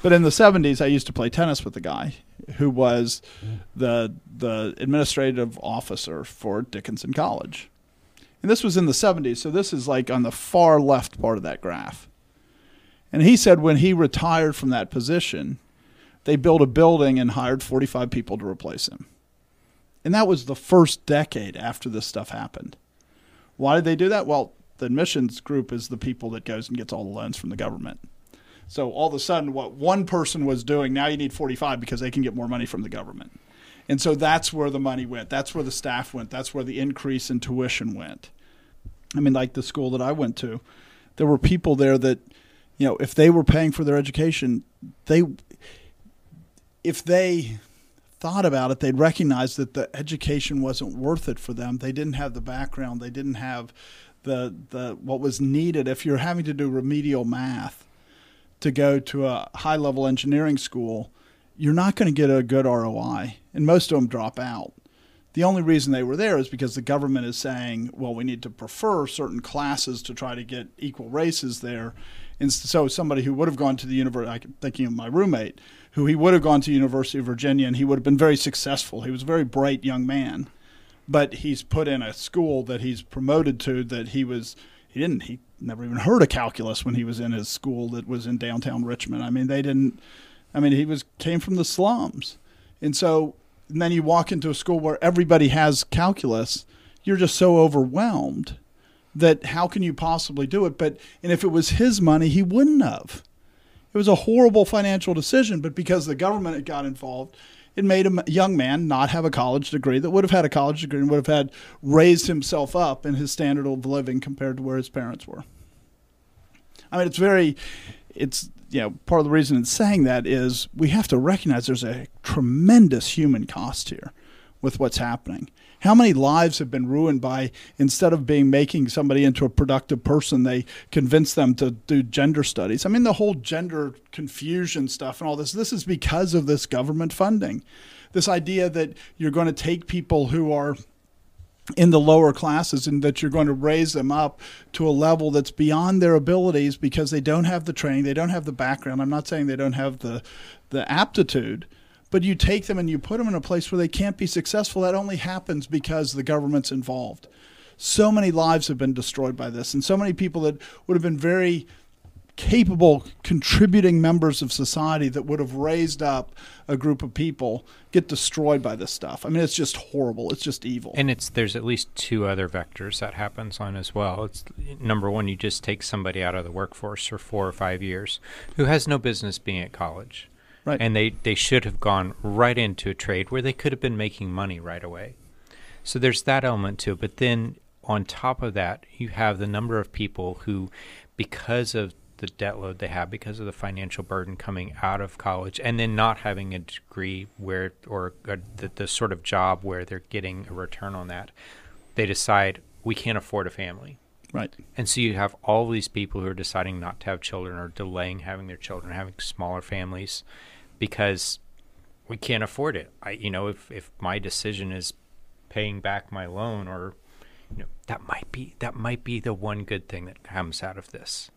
but in the seventies, I used to play tennis with a guy who was the the administrative officer for Dickinson College. And this was in the seventies, so this is like on the far left part of that graph. And he said when he retired from that position, they built a building and hired forty-five people to replace him. And that was the first decade after this stuff happened. Why did they do that? Well, the admissions group is the people that goes and gets all the loans from the government. So all of a sudden, what one person was doing, now you need forty-five because they can get more money from the government. And so that's where the money went. That's where the staff went. That's where the increase in tuition went. I mean, like the school that I went to, there were people there that, you know, if they were paying for their education, they – if they – thought about it, they'd recognize that the education wasn't worth it for them. They didn't have the background. They didn't have the the what was needed. If you're having to do remedial math to go to a high-level engineering school, you're not going to get a good R O I, and most of them drop out. The only reason they were there is because the government is saying, well, we need to prefer certain classes to try to get equal races there. And so somebody who would have gone to the university, I'm thinking of my roommate, who he would have gone to University of Virginia and he would have been very successful. He was a very bright young man, but he's put in a school that he's promoted to that he was, he didn't, he never even heard of calculus when he was in his school that was in downtown Richmond. I mean, they didn't, I mean, he was, came from the slums. And so, and then you walk into a school where everybody has calculus, you're just so overwhelmed that how can you possibly do it? But, and if it was his money, he wouldn't have. It was a horrible financial decision, but because the government had got involved, it made a young man not have a college degree that would have had a college degree and would have had raised himself up in his standard of living compared to where his parents were. I mean, it's very, it's, you know, part of the reason in saying that is we have to recognize there's a tremendous human cost here with what's happening. How many lives have been ruined by, instead of being making somebody into a productive person, they convince them to do gender studies? I mean, the whole gender confusion stuff and all this, this is because of this government funding. This idea that you're going to take people who are in the lower classes and that you're going to raise them up to a level that's beyond their abilities because they don't have the training, they don't have the background. I'm not saying they don't have the, the aptitude. But you take them and you put them in a place where they can't be successful. That only happens because the government's involved. So many lives have been destroyed by this, and so many people that would have been very capable, contributing members of society that would have raised up a group of people get destroyed by this stuff. I mean, it's just horrible. It's just evil. And it's there's at least two other vectors that happens on as well. It's number one, you just take somebody out of the workforce for four or five years who has no business being at college. Right. And they, they should have gone right into a trade where they could have been making money right away. So there's that element too. But then on top of that, you have the number of people who, because of the debt load they have because of the financial burden coming out of college, and then not having a degree where or a, the, the sort of job where they're getting a return on that, they decide we can't afford a family. Right. And so you have all these people who are deciding not to have children or delaying having their children, having smaller families because we can't afford it. I, you know, if, if my decision is paying back my loan, or, you know, that might be, that might be the one good thing that comes out of this.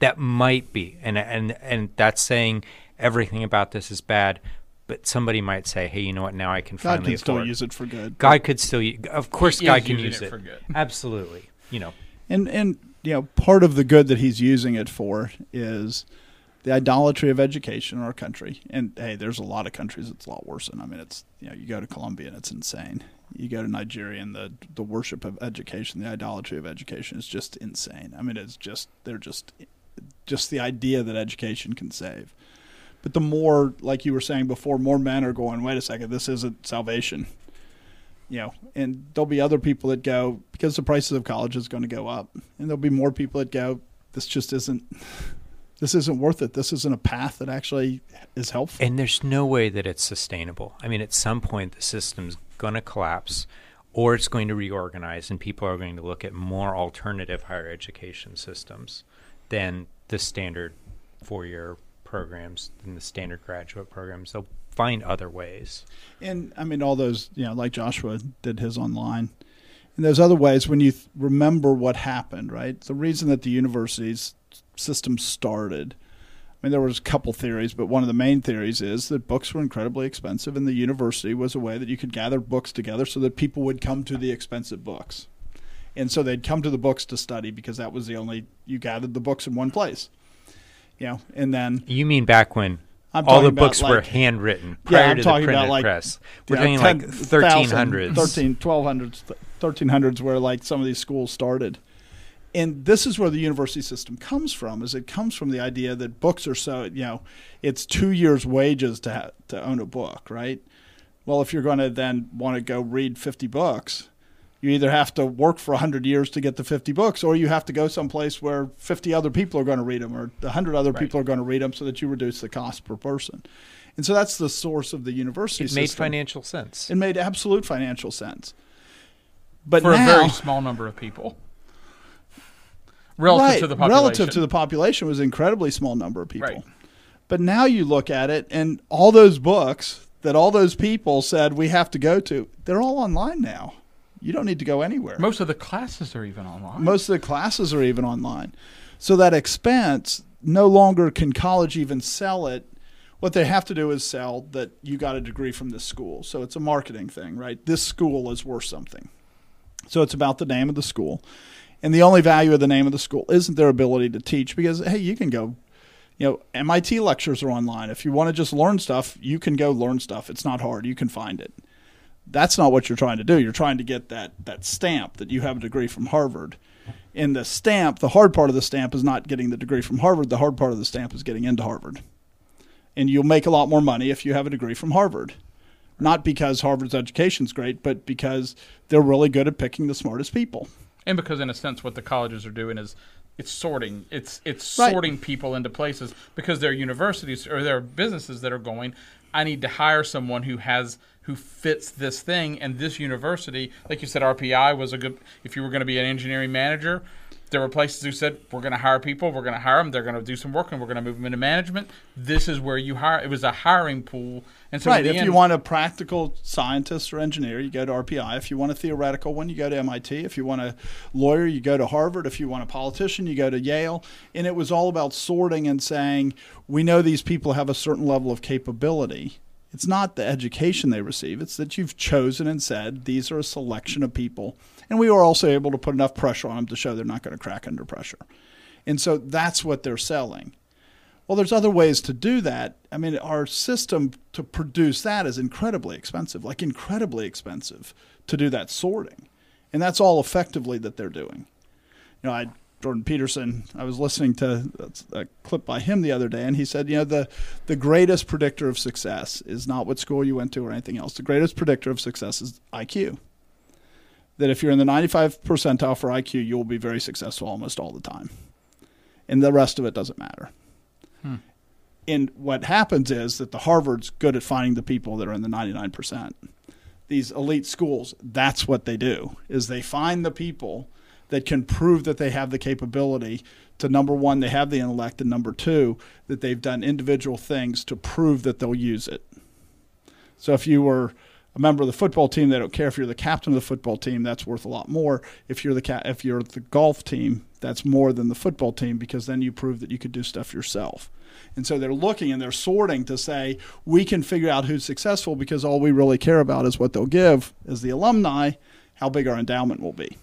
That might be. And, and, and that's saying everything about this is bad. But somebody might say, hey, you know what, now I can finally afford it. God can still use it for good. God could still use it. Of course God can use it for good. Absolutely. You know. And, and you know, part of the good that he's using it for is the idolatry of education in our country. And, hey, there's a lot of countries it's a lot worse than. I mean, it's, you know, you go to Colombia and it's insane. You go to Nigeria and the, the worship of education, the idolatry of education is just insane. I mean, it's just, they're just, just the idea that education can save. But the more, like you were saying before, more men are going, wait a second, this isn't salvation. You know, and there'll be other people that go, because the prices of college is going to go up, and there'll be more people that go, this just isn't, this isn't worth it. This isn't a path that actually is helpful. And there's no way that it's sustainable. I mean, at some point the system's going to collapse, or it's going to reorganize, and people are going to look at more alternative higher education systems than the standard four-year programs, than the standard graduate programs. They'll find other ways. And I mean, all those, you know, like Joshua did his online, and those other ways, when you th- remember what happened, right? The reason that the university's system started, I mean, there was a couple theories, but one of the main theories is that books were incredibly expensive, and the university was a way that you could gather books together so that people would come to the expensive books. And so they'd come to the books to study because that was the only, you gathered the books in one place. You know, and then you mean back when I'm all the books like, were handwritten prior yeah, I'm to the printed about like, press. We're talking know, ten, like thirteen hundreds, thirteen, twelve hundreds, thirteen hundreds, where like some of these schools started. And this is where the university system comes from. Is it comes from the idea that books are so, you know, it's two years' wages to ha- to own a book, right? Well, if you're going to then want to go read fifty books, you either have to work for one hundred years to get the fifty books, or you have to go someplace where fifty other people are going to read them, or one hundred other right. people are going to read them, so that you reduce the cost per person. And so that's the source of the university system. It made financial sense. It made absolute financial sense. But for now, a very small number of people. Relative right, to the population. Relative to the population was an incredibly small number of people. Right. But now you look at it, and all those books that all those people said we have to go to, they're all online now. You don't need to go anywhere. Most of the classes are even online. Most of the classes are even online. So that expense, no longer can college even sell it. What they have to do is sell that you got a degree from this school. So it's a marketing thing, right? This school is worth something. So it's about the name of the school. And the only value of the name of the school isn't their ability to teach, because, hey, you can go, you know, M I T lectures are online. If you want to just learn stuff, you can go learn stuff. It's not hard. You can find it. That's not what you're trying to do. You're trying to get that that stamp that you have a degree from Harvard. And the stamp, the hard part of the stamp is not getting the degree from Harvard. The hard part of the stamp is getting into Harvard. And you'll make a lot more money if you have a degree from Harvard. Not because Harvard's education's great, but because they're really good at picking the smartest people. And because, in a sense, what the colleges are doing is it's sorting. It's, it's right. sorting people into places, because there are universities or there are businesses that are going, I need to hire someone who has – who fits this thing, and this university, like you said, R P I was a good, if you were going to be an engineering manager, there were places who said, we're going to hire people, we're going to hire them, they're going to do some work, and we're going to move them into management. This is where you hire. It was a hiring pool. And so right, if end, you want a practical scientist or engineer, you go to R P I. If you want a theoretical one, you go to M I T. If you want a lawyer, you go to Harvard. If you want a politician, you go to Yale. And it was all about sorting and saying, we know these people have a certain level of capability. It's not the education they receive. It's that you've chosen and said these are a selection of people. And we are also able to put enough pressure on them to show they're not going to crack under pressure. And so that's what they're selling. Well, there's other ways to do that. I mean, our system to produce that is incredibly expensive, like incredibly expensive to do that sorting. And that's all effectively that they're doing. You know, I Jordan Peterson, I was listening to a clip by him the other day, and he said, you know, the, the greatest predictor of success is not what school you went to or anything else. The greatest predictor of success is I Q. That if you're in the ninety-fifth percentile for I Q, you'll be very successful almost all the time. and the rest of it doesn't matter. Hmm. And what happens is that the Harvard's good at finding the people that are in the ninety-nine percent. These elite schools, that's what they do, is they find the people that can prove that they have the capability to, number one, they have the intellect, and number two, that they've done individual things to prove that they'll use it. So if you were a member of the football team, they don't care. If you're the captain of the football team, that's worth a lot more. If you're the ca- if you're the golf team, that's more than the football team, because then you prove that you could do stuff yourself. And so they're looking and they're sorting to say, we can figure out who's successful, because all we really care about is what they'll give as the alumni, how big our endowment will be.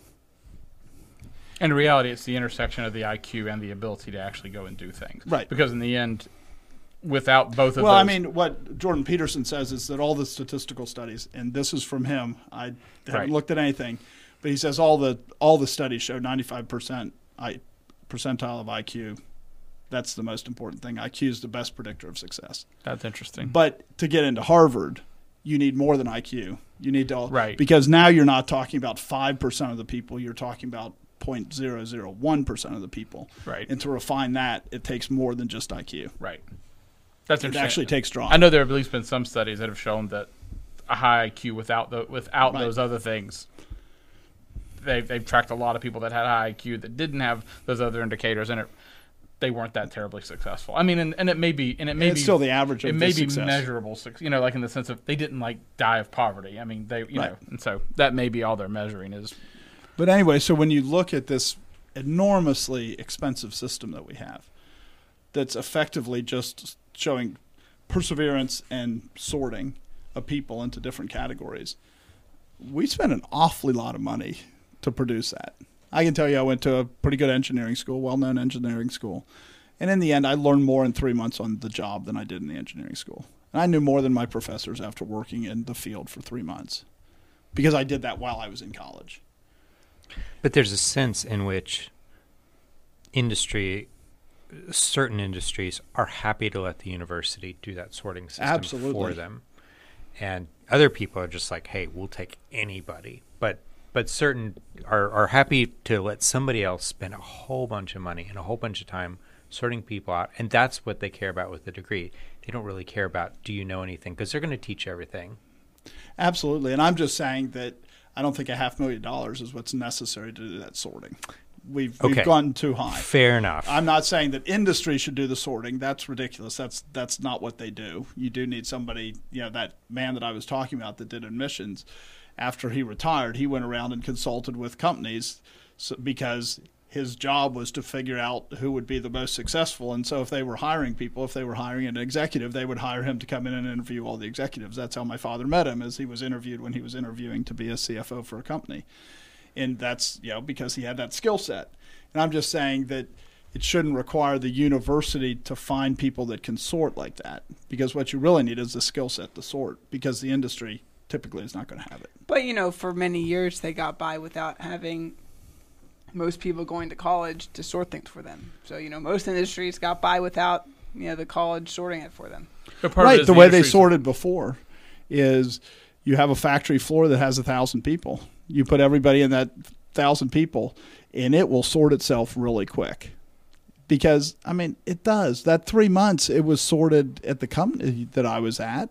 In reality, it's the intersection of the I Q and the ability to actually go and do things. Right. Because in the end, without both of well, those... Well, I mean, what Jordan Peterson says is that all the statistical studies, and this is from him, I haven't right. looked at anything, but he says all the all the studies show ninety-five percent I, percentile of I Q. That's the most important thing. I Q is the best predictor of success. That's interesting. But to get into Harvard, you need more than I Q. You need to... Right. Because now you're not talking about five percent of the people. You're talking about zero point zero zero one percent of the people. Right. And to refine that, it takes more than just I Q. Right. That's interesting. It actually takes strong. I know there have at least been some studies that have shown that a high I Q without the, without right. those other things, they've, they've tracked a lot of people that had high I Q that didn't have those other indicators, and it, they weren't that terribly successful. I mean, and, and it may be, and it may it's be still the average. Of it may be success. Measurable, you know, like in the sense of they didn't like die of poverty. I mean, they, you right. know, and so that may be all they're measuring is. But anyway, so when you look at this enormously expensive system that we have, that's effectively just showing perseverance and sorting of people into different categories, we spend an awfully lot of money to produce that. I can tell you I went to a pretty good engineering school, well-known engineering school, and in the end I learned more in three months on the job than I did in the engineering school. And I knew more than my professors after working in the field for three months because I did that while I was in college. But there's a sense in which industry, certain industries are happy to let the university do that sorting system Absolutely. For them. And other people are just like, hey, we'll take anybody. But but certain are, are happy to let somebody else spend a whole bunch of money and a whole bunch of time sorting people out. And that's what they care about with the degree. They don't really care about, do you know anything? Because they're going to teach everything. Absolutely. And I'm just saying that I don't think a half million dollars is what's necessary to do that sorting. We've, okay. we've gone too high. Fair enough. I'm not saying that industry should do the sorting. That's ridiculous. That's that's not what they do. You do need somebody, you know, that man that I was talking about that did admissions. After he retired, he went around and consulted with companies so, because his job was to figure out who would be the most successful. And so if they were hiring people, if they were hiring an executive, they would hire him to come in and interview all the executives. That's how my father met him, as he was interviewed when he was interviewing to be a C F O for a company. And that's, you know, because he had that skill set. And I'm just saying that it shouldn't require the university to find people that can sort like that, because what you really need is the skill set to sort, because the industry typically is not going to have it. But, you know, for many years they got by without having – most people going to college to sort things for them. So, you know, most industries got by without, you know, the college sorting it for them. Right. The way they sorted before is you have a factory floor that has a thousand people. You put everybody in that thousand people and it will sort itself really quick. Because, I mean, it does. That three months it was sorted at the company that I was at.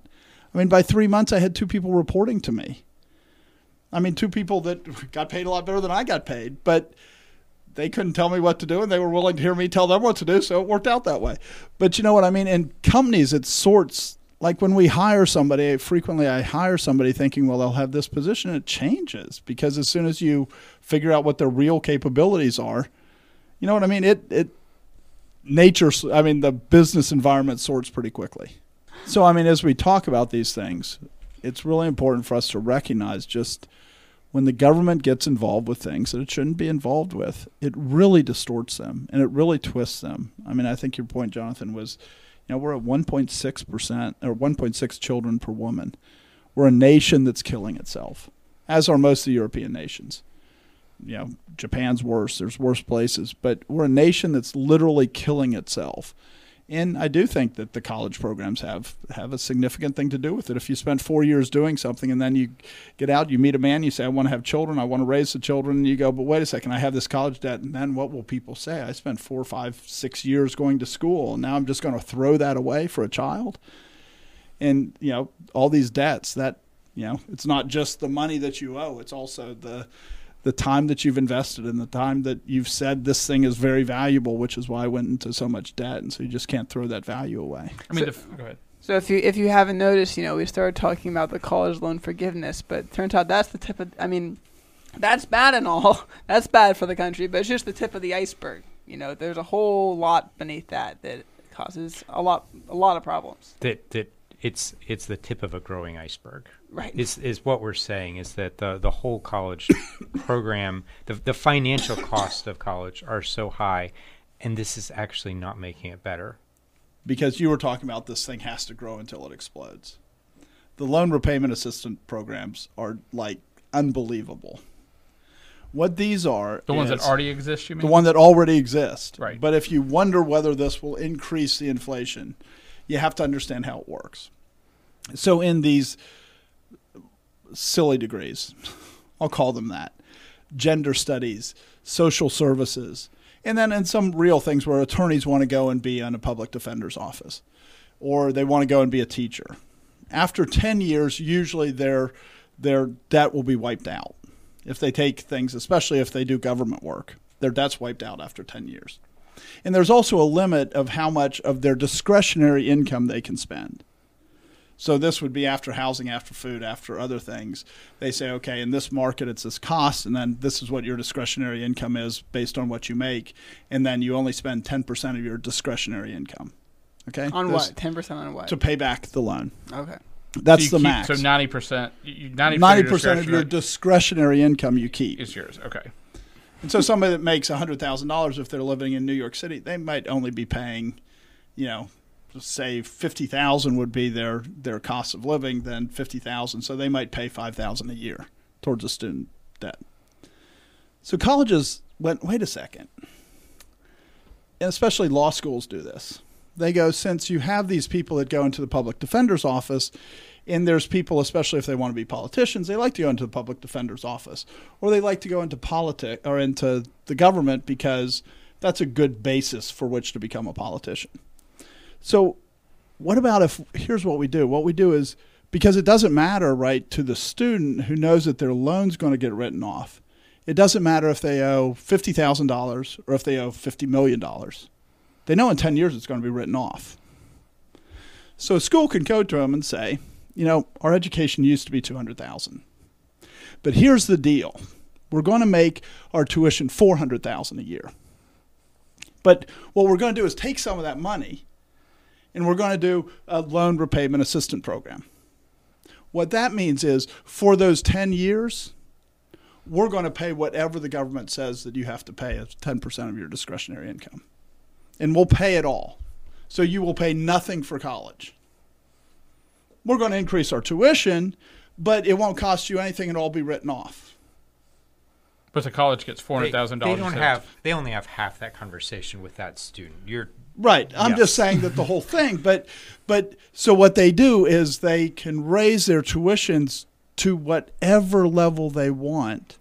I mean, by three months I had two people reporting to me. I mean, two people that got paid a lot better than I got paid, but they couldn't tell me what to do, and they were willing to hear me tell them what to do, so it worked out that way. But you know what I mean? In companies, it sorts. Like when we hire somebody, frequently I hire somebody thinking, well, they'll have this position, and it changes, because as soon as you figure out what their real capabilities are, you know what I mean? It it nature, I mean, the business environment sorts pretty quickly. So, I mean, as we talk about these things, it's really important for us to recognize just when the government gets involved with things that it shouldn't be involved with, it really distorts them and it really twists them. I mean, I think your point, Jonathan, was, you know, we're at one point six percent or one point six children per woman. We're a nation that's killing itself, as are most of the European nations. You know, Japan's worse. There's worse places. But we're a nation that's literally killing itself. And I do think that the college programs have, have a significant thing to do with it. If you spend four years doing something and then you get out, you meet a man, you say, I want to have children, I want to raise the children, and you go, but wait a second, I have this college debt, and then what will people say? I spent four, five, six years going to school, and now I'm just going to throw that away for a child? And, you know, all these debts, that, you know, it's not just the money that you owe, it's also the the time that you've invested and the time that you've said this thing is very valuable, which is why I went into so much debt. And so you just can't throw that value away. I mean, so, if, go ahead. So if you if you haven't noticed, you know, we started talking about the college loan forgiveness, but it turns out that's the tip of, I mean, that's bad and all. That's bad for the country, but it's just the tip of the iceberg. You know, there's a whole lot beneath that that causes a lot a lot of problems. That that it's it's the tip of a growing iceberg. Right. Is is what we're saying is that the the whole college program, the the financial costs of college are so high, and this is actually not making it better. Because you were talking about this thing has to grow until it explodes. The loan repayment assistance programs are like unbelievable. What these are the ones that already exist, you mean? The one that already exists. Right. But if you wonder whether this will increase the inflation, you have to understand how it works. So in these silly degrees, I'll call them that, gender studies, social services, and then in some real things where attorneys want to go and be in a public defender's office, or they want to go and be a teacher. After ten years, usually their their debt will be wiped out. If they take things, especially if they do government work, their debt's wiped out after ten years. And there's also a limit of how much of their discretionary income they can spend. So this would be after housing, after food, after other things. They say, okay, in this market, it's this cost, and then this is what your discretionary income is based on what you make, and then you only spend ten percent of your discretionary income. Okay? On this, what? ten percent on what? To pay back the loan. Okay. That's so the keep, max. So ninety percent, you, ninety percent, ninety percent of your discretionary income you keep. Is yours. Okay. And so somebody that makes one hundred thousand dollars, if they're living in New York City, they might only be paying, you know, say fifty thousand would be their, their cost of living, then fifty thousand. So they might pay five thousand a year towards a student debt. So colleges went, wait a second. And especially law schools do this. They go, since you have these people that go into the public defender's office, and there's people, especially if they want to be politicians, they like to go into the public defender's office, or they like to go into politics or into the government because that's a good basis for which to become a politician. So what about if – here's what we do. What we do is – because it doesn't matter, right, to the student who knows that their loan's going to get written off. It doesn't matter if they owe fifty thousand dollars or if they owe fifty million dollars. They know in ten years it's going to be written off. So a school can go to them and say, you know, our education used to be two hundred thousand dollars. But here's the deal. We're going to make our tuition four hundred thousand dollars a year. But what we're going to do is take some of that money – and we're going to do a loan repayment assistance program. What that means is for those ten years, we're going to pay whatever the government says that you have to pay, ten percent of your discretionary income. And we'll pay it all. So you will pay nothing for college. We're going to increase our tuition, but it won't cost you anything. It'll all be written off. But the college gets four hundred thousand dollars. They, they don't have. They only have half that conversation with that student. You're right. I'm yes. just saying that the whole thing. But, but so what they do is they can raise their tuitions to whatever level they want,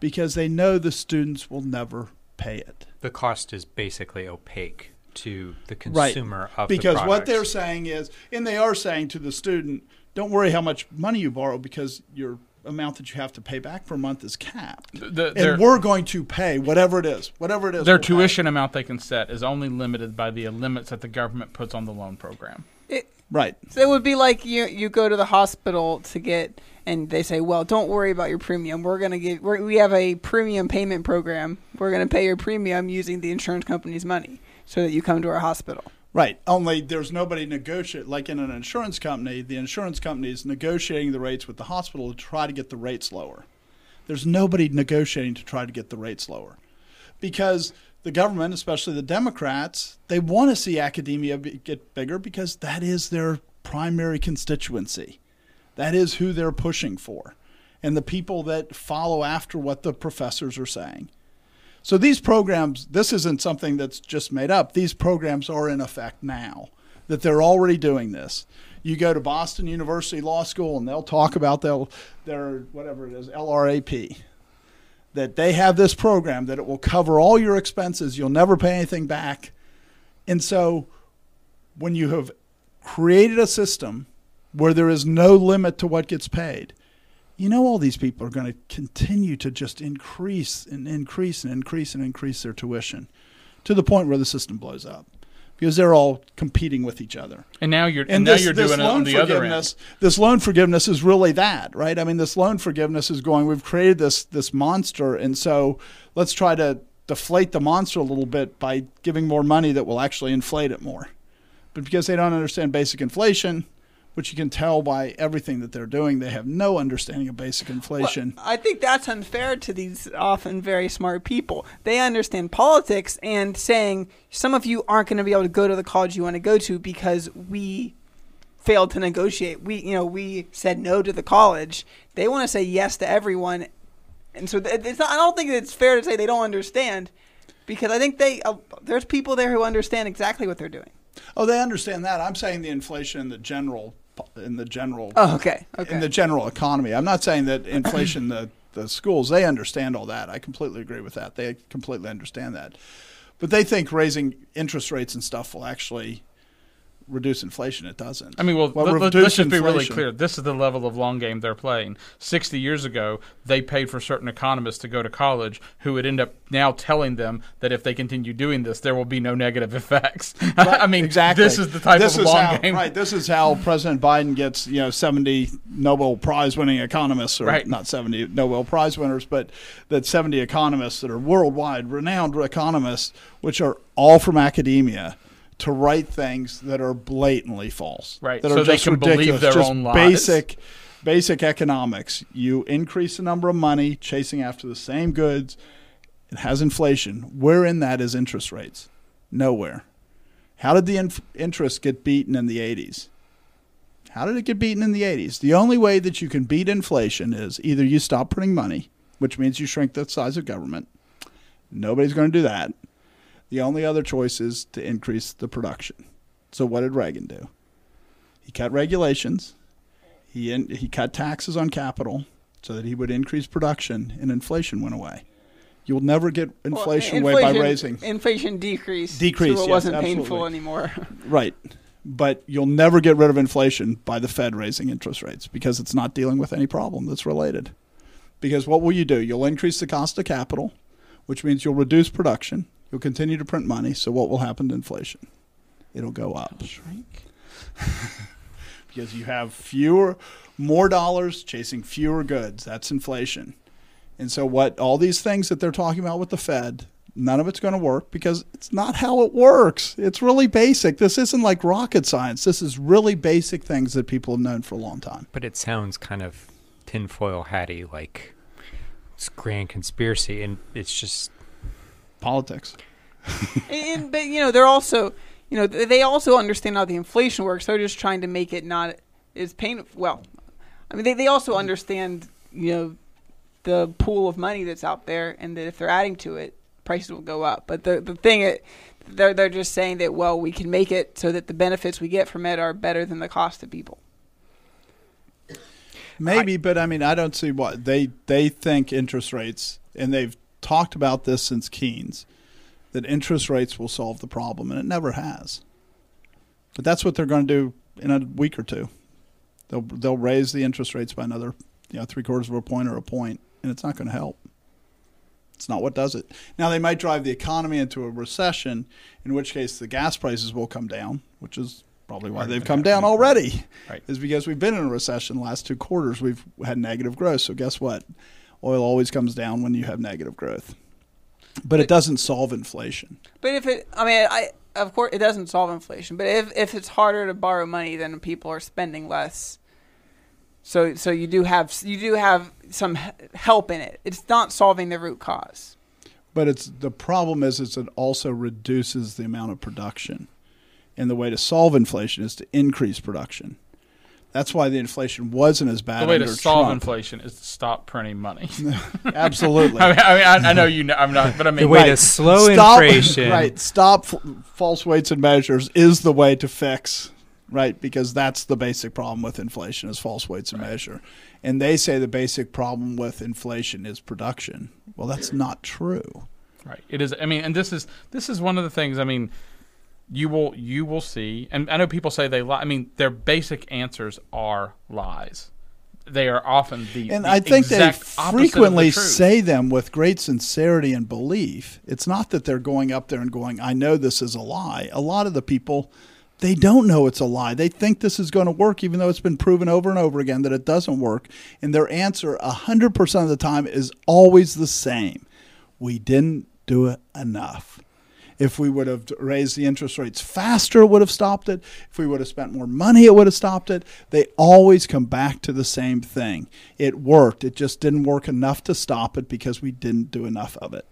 because they know the students will never pay it. The cost is basically opaque to the consumer right. of because the product. Because what they're saying is, and they are saying to the student, don't worry how much money you borrow because you're amount that you have to pay back per month is capped. The, and we're going to pay whatever it is. Whatever it is. Their we'll tuition pay. Amount they can set is only limited by the limits that the government puts on the loan program. It, right. So it would be like you you go to the hospital to get and they say, well, don't worry about your premium. We're going to give we're, we have a premium payment program. We're going to pay your premium using the insurance company's money so that you come to our hospital. Right. Only there's nobody negotiate like in an insurance company. The insurance company is negotiating the rates with the hospital to try to get the rates lower. There's nobody negotiating to try to get the rates lower because the government, especially the Democrats, they want to see academia be, get bigger because that is their primary constituency. That is who they're pushing for and the people that follow after what the professors are saying. So these programs, this isn't something that's just made up. These programs are in effect now, that they're already doing this. You go to Boston University Law School, and they'll talk about their, their whatever it is, L R A P, that they have this program, that it will cover all your expenses. You'll never pay anything back. And so when you have created a system where there is no limit to what gets paid, you know all these people are going to continue to just increase and increase and increase and increase their tuition to the point where the system blows up, because they're all competing with each other. And now you're, and and this, now you're doing it on the other end. This loan forgiveness is really that, right? I mean, this loan forgiveness is going, we've created this this monster, and so let's try to deflate the monster a little bit by giving more money that will actually inflate it more. But because they don't understand basic inflation, which you can tell by everything that they're doing, they have no understanding of basic inflation. Well, I think that's unfair to these often very smart people. They understand politics and saying, some of you aren't going to be able to go to the college you want to go to because we failed to negotiate. We, you know, we said no to the college. They want to say yes to everyone. And so it's not, I don't think it's fair to say they don't understand, because I think they uh, there's people there who understand exactly what they're doing. Oh, they understand that. I'm saying the inflation in the general in the general oh, okay. Okay. in the general economy. I'm not saying that inflation the the schools, they understand all that. I completely agree with that. They completely understand that. But they think raising interest rates and stuff will actually reduce inflation. It doesn't. I mean, well, well let, let's just inflation. be really clear. This is the level of long game they're playing. sixty years ago, they paid for certain economists to go to college, who would end up now telling them that if they continue doing this, there will be no negative effects. Right. I mean, exactly. This is the type this of long how, game. Right. This is how President Biden gets, you know, seventy Nobel Prize winning economists, or right. not seventy Nobel Prize winners, but that seventy economists that are worldwide renowned economists, which are all from academia, to write things that are blatantly false, right? That so are just they can ridiculous. believe their just own lies. Basic, basic economics. You increase the number of money chasing after the same goods. It has inflation. Where in that is interest rates? Nowhere. How did the inf- interest get beaten in the eighties? How did it get beaten in the eighties? The only way that you can beat inflation is either you stop printing money, which means you shrink the size of government. Nobody's going to do that. The only other choice is to increase the production. So what did Reagan do? He cut regulations. He in, he cut taxes on capital so that he would increase production, and inflation went away. You'll never get inflation well, away inflation, by raising. Inflation decreased. Decreased, so it yes, wasn't absolutely. painful anymore. Right. But you'll never get rid of inflation by the Fed raising interest rates, because it's not dealing with any problem that's related. Because what will you do? You'll increase the cost of capital, which means you'll reduce production. You'll continue to print money, so what will happen to inflation? It'll go up. It'll shrink. Because you have fewer, more dollars chasing fewer goods. That's inflation. And so what all these things that they're talking about with the Fed, none of it's going to work, because it's not how it works. It's really basic. This isn't like rocket science. This is really basic things that people have known for a long time. But it sounds kind of tinfoil hatty, like it's grand conspiracy, and it's just... politics. And, but, you know, they're also, you know, they also understand how the inflation works. They're just trying to make it not as painful. Well, I mean, they, they also understand, you know, the pool of money that's out there, and that if they're adding to it, prices will go up. But the the thing, it, they're, they're just saying that, well, we can make it so that the benefits we get from it are better than the cost to people. Maybe, I, but I mean, I don't see why. They, they think interest rates, and they've talked about this since Keynes, that interest rates will solve the problem, and it never has. But that's what they're going to do in a week or two. They'll they'll raise the interest rates by another, you know, three quarters of a point or a point, and it's not going to help. It's not what does it. Now, they might drive the economy into a recession, in which case the gas prices will come down, which is probably why they've come down already. Right. Is because we've been in a recession the last two quarters. We've had negative growth. So guess what? Oil always comes down when you have negative growth, but, but it doesn't solve inflation. But if it, I mean, I of course it doesn't solve inflation. But if, if it's harder to borrow money, then people are spending less. So so you do have you do have some help in it. It's not solving the root cause. But it's the problem is it's it also reduces the amount of production, and the way to solve inflation is to increase production. That's why the inflation wasn't as bad. The way to solve Trump. inflation is to stop printing money. Absolutely. I mean, I, mean I, I know you know, I'm not, but I mean, the way right. to slow stop, inflation, right? Stop f- false weights and measures is the way to fix, right? Because that's the basic problem with inflation is false weights and right. measure. And they say the basic problem with inflation is production. Well, that's not true. Right. It is. I mean, and this is this is one of the things. I mean. You will you will see, and I know people say they lie. I mean, their basic answers are lies. They are often the and the I think they frequently the say them with great sincerity and belief. It's not that they're going up there and going, "I know this is a lie." A lot of the people, they don't know it's a lie. They think this is going to work, even though it's been proven over and over again that it doesn't work. And their answer, a hundred percent of the time, is always the same: "We didn't do it enough." If we would have raised the interest rates faster, it would have stopped it. If we would have spent more money, it would have stopped it. They always come back to the same thing. It worked. It just didn't work enough to stop it because we didn't do enough of it.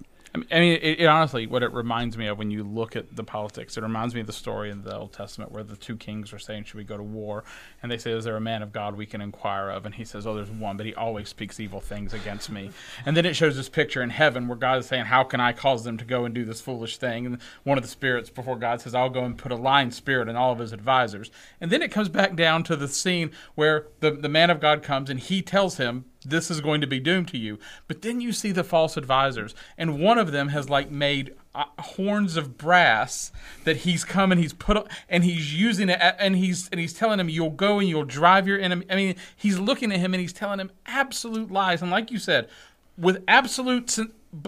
I mean, it, it honestly, what it reminds me of when you look at the politics, it reminds me of the story in the Old Testament where the two kings are saying, should we go to war? And they say, is there a man of God we can inquire of? And he says, oh, there's one, but he always speaks evil things against me. And then it shows this picture in heaven where God is saying, how can I cause them to go and do this foolish thing? And one of the spirits before God says, I'll go and put a lying spirit in all of his advisors. And then it comes back down to the scene where the, the man of God comes and he tells him, this is going to be doomed to you. But then you see the false advisors, and one of them has like made uh, horns of brass that he's come and he's put up, and he's using it, and he's and he's telling him, you'll go and you'll drive your enemy. I mean, he's looking at him and he's telling him absolute lies, and like you said, with absolute,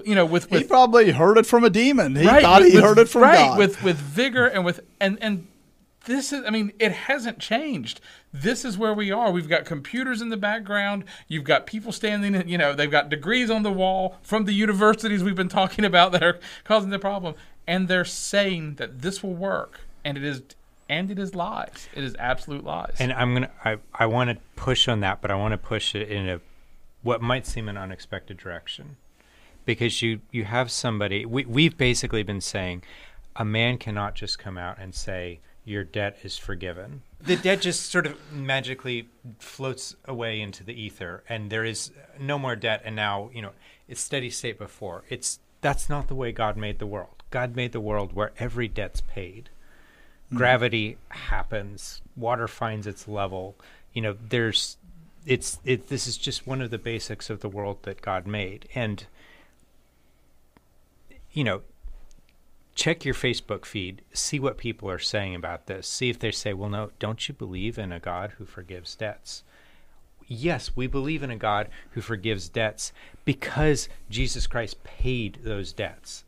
you know, with, with he probably heard it from a demon. He right, thought with, he heard it from right, God. With with vigor and with and and. This is, I mean, it hasn't changed. This is where we are. We've got computers in the background. You've got people standing, in, you know, they've got degrees on the wall from the universities we've been talking about that are causing the problem. And they're saying that this will work. And it is, and it is lies. It is absolute lies. And I'm going to, I, I want to push on that, but I want to push it in a, what might seem an unexpected direction. Because you, you have somebody, we, we've basically been saying a man cannot just come out and say, your debt is forgiven. The debt just sort of magically floats away into the ether, and there is no more debt. And now, you know, it's steady state before. It's that's not the way God made the world. God made the world where every debt's paid. Mm-hmm. Gravity happens. Water finds its level. You know, there's it's it. This is just one of the basics of the world that God made. And you know. Check your Facebook feed, see what people are saying about this. See if they say, well, no, don't you believe in a God who forgives debts? Yes, we believe in a God who forgives debts because Jesus Christ paid those debts.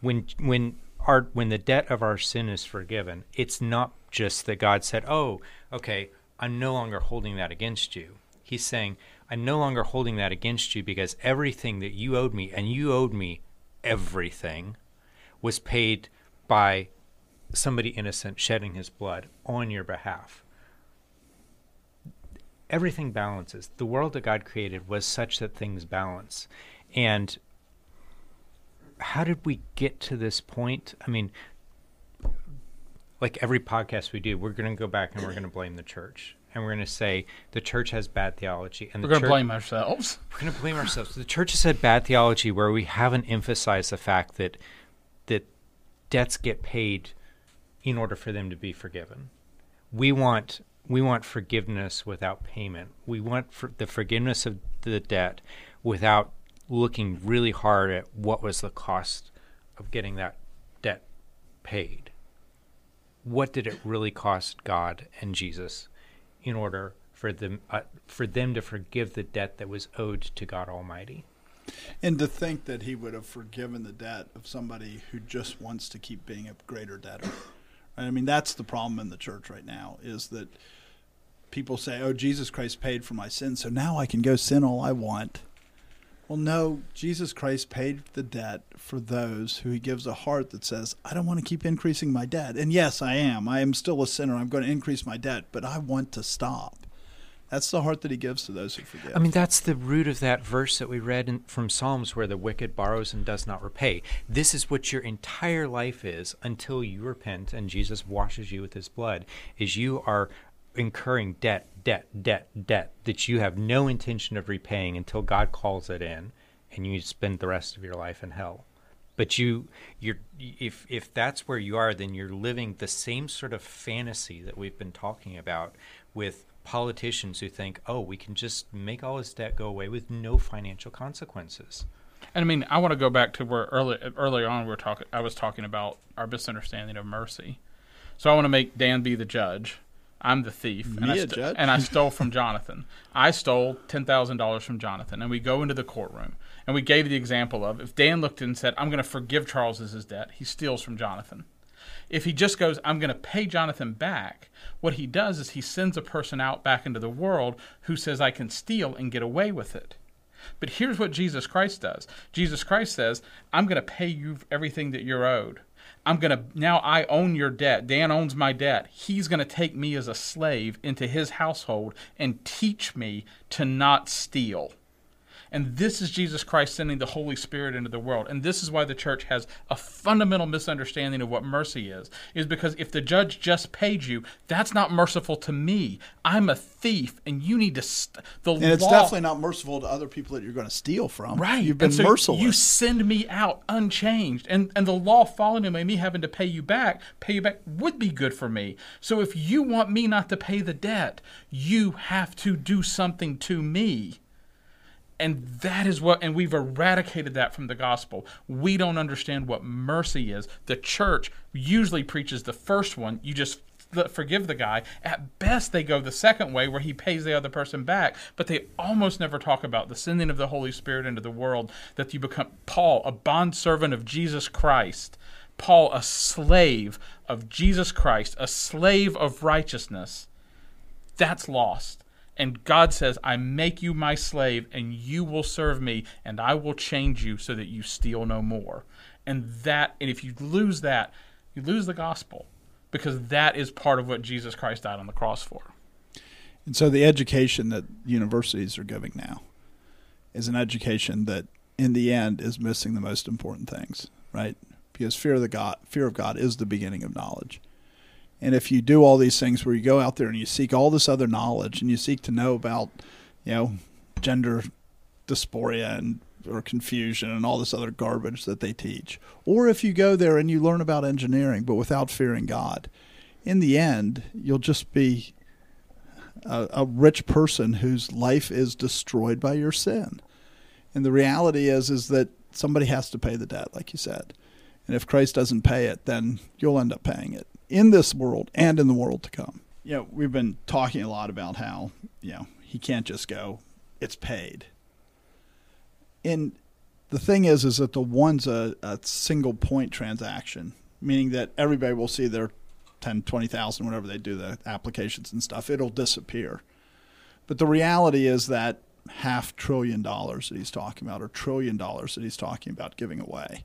When when our when the debt of our sin is forgiven, it's not just that God said, oh, okay, I'm no longer holding that against you. He's saying, I'm no longer holding that against you because everything that you owed me, and you owed me everything, was paid by somebody innocent shedding his blood on your behalf. Everything balances. The world that God created was such that things balance. And how did we get to this point? I mean, like every podcast we do, we're going to go back and we're going to blame the church. And we're going to say the church has bad theology. And we're going to blame ourselves. We're going to blame ourselves. The church has had bad theology where we haven't emphasized the fact that that debts get paid in order for them to be forgiven. We want we want forgiveness without payment. We want for the forgiveness of the debt without looking really hard at what was the cost of getting that debt paid. What did it really cost God and Jesus in order for them uh, for them to forgive the debt that was owed to God Almighty? And to think that he would have forgiven the debt of somebody who just wants to keep being a greater debtor. Right? I mean, that's the problem in the church right now is that people say, oh, Jesus Christ paid for my sin, so now I can go sin all I want. Well, no, Jesus Christ paid the debt for those who he gives a heart that says, I don't want to keep increasing my debt. And yes, I am. I am still a sinner. I'm going to increase my debt, but I want to stop. That's the heart that he gives to those who forgive. I mean, that's the root of that verse that we read in, from Psalms where the wicked borrows and does not repay. This is what your entire life is until you repent and Jesus washes you with his blood, is you are incurring debt debt, debt, debt that you have no intention of repaying until God calls it in, and you spend the rest of your life in hell. But you, you're, if if that's where you are, then you're living the same sort of fantasy that we've been talking about with politicians who think, oh, we can just make all this debt go away with no financial consequences. And I mean, I want to go back to where early, early on we were talking. I was talking about our misunderstanding of mercy. So I want to make Dan be the judge. I'm the thief, and I, st- and I stole from Jonathan. I stole ten thousand dollars from Jonathan, and we go into the courtroom, and we gave the example of if Dan looked in and said, I'm going to forgive Charles his debt, he steals from Jonathan. If he just goes, I'm going to pay Jonathan back, what he does is he sends a person out back into the world who says, I can steal and get away with it. But here's what Jesus Christ does. Jesus Christ says, I'm going to pay you everything that you're owed. I'm going to, now I own your debt. Dan owns my debt. He's going to take me as a slave into his household and teach me to not steal. And this is Jesus Christ sending the Holy Spirit into the world. And this is why the church has a fundamental misunderstanding of what mercy is, is because if the judge just paid you, that's not merciful to me. I'm a thief, and you need to st- the and law. And it's definitely not merciful to other people that you're going to steal from. Right. You've been and so merciless. You send me out unchanged, and, and the law following me, me having to pay you back, pay you back would be good for me. So if you want me not to pay the debt, you have to do something to me. And that is what, and we've eradicated that from the gospel. We don't understand what mercy is. The church usually preaches the first one. You just forgive the guy. At best, they go the second way where he pays the other person back. But they almost never talk about the sending of the Holy Spirit into the world, that you become, Paul, a bondservant of Jesus Christ. Paul, a slave of Jesus Christ, a slave of righteousness. That's lost. And God says, I make you my slave, and you will serve me, and I will change you so that you steal no more. And that, and if you lose that, you lose the gospel, because that is part of what Jesus Christ died on the cross for. And so the education that universities are giving now is an education that, in the end, is missing the most important things, right? Because fear of the God, fear of God is the beginning of knowledge. And if you do all these things where you go out there and you seek all this other knowledge and you seek to know about, you know, gender dysphoria and or confusion and all this other garbage that they teach, or if you go there and you learn about engineering but without fearing God, in the end, you'll just be a, a rich person whose life is destroyed by your sin. And the reality is, is that somebody has to pay the debt, like you said. And if Christ doesn't pay it, then you'll end up paying it. In this world and in the world to come. Yeah, you know, we've been talking a lot about how, you know, he can't just go, it's paid. And the thing is, is that the one's a, a single point transaction, meaning that everybody will see their ten, twenty thousand, whenever they do the applications and stuff, it'll disappear. But the reality is that half trillion dollars that he's talking about, or trillion dollars that he's talking about giving away,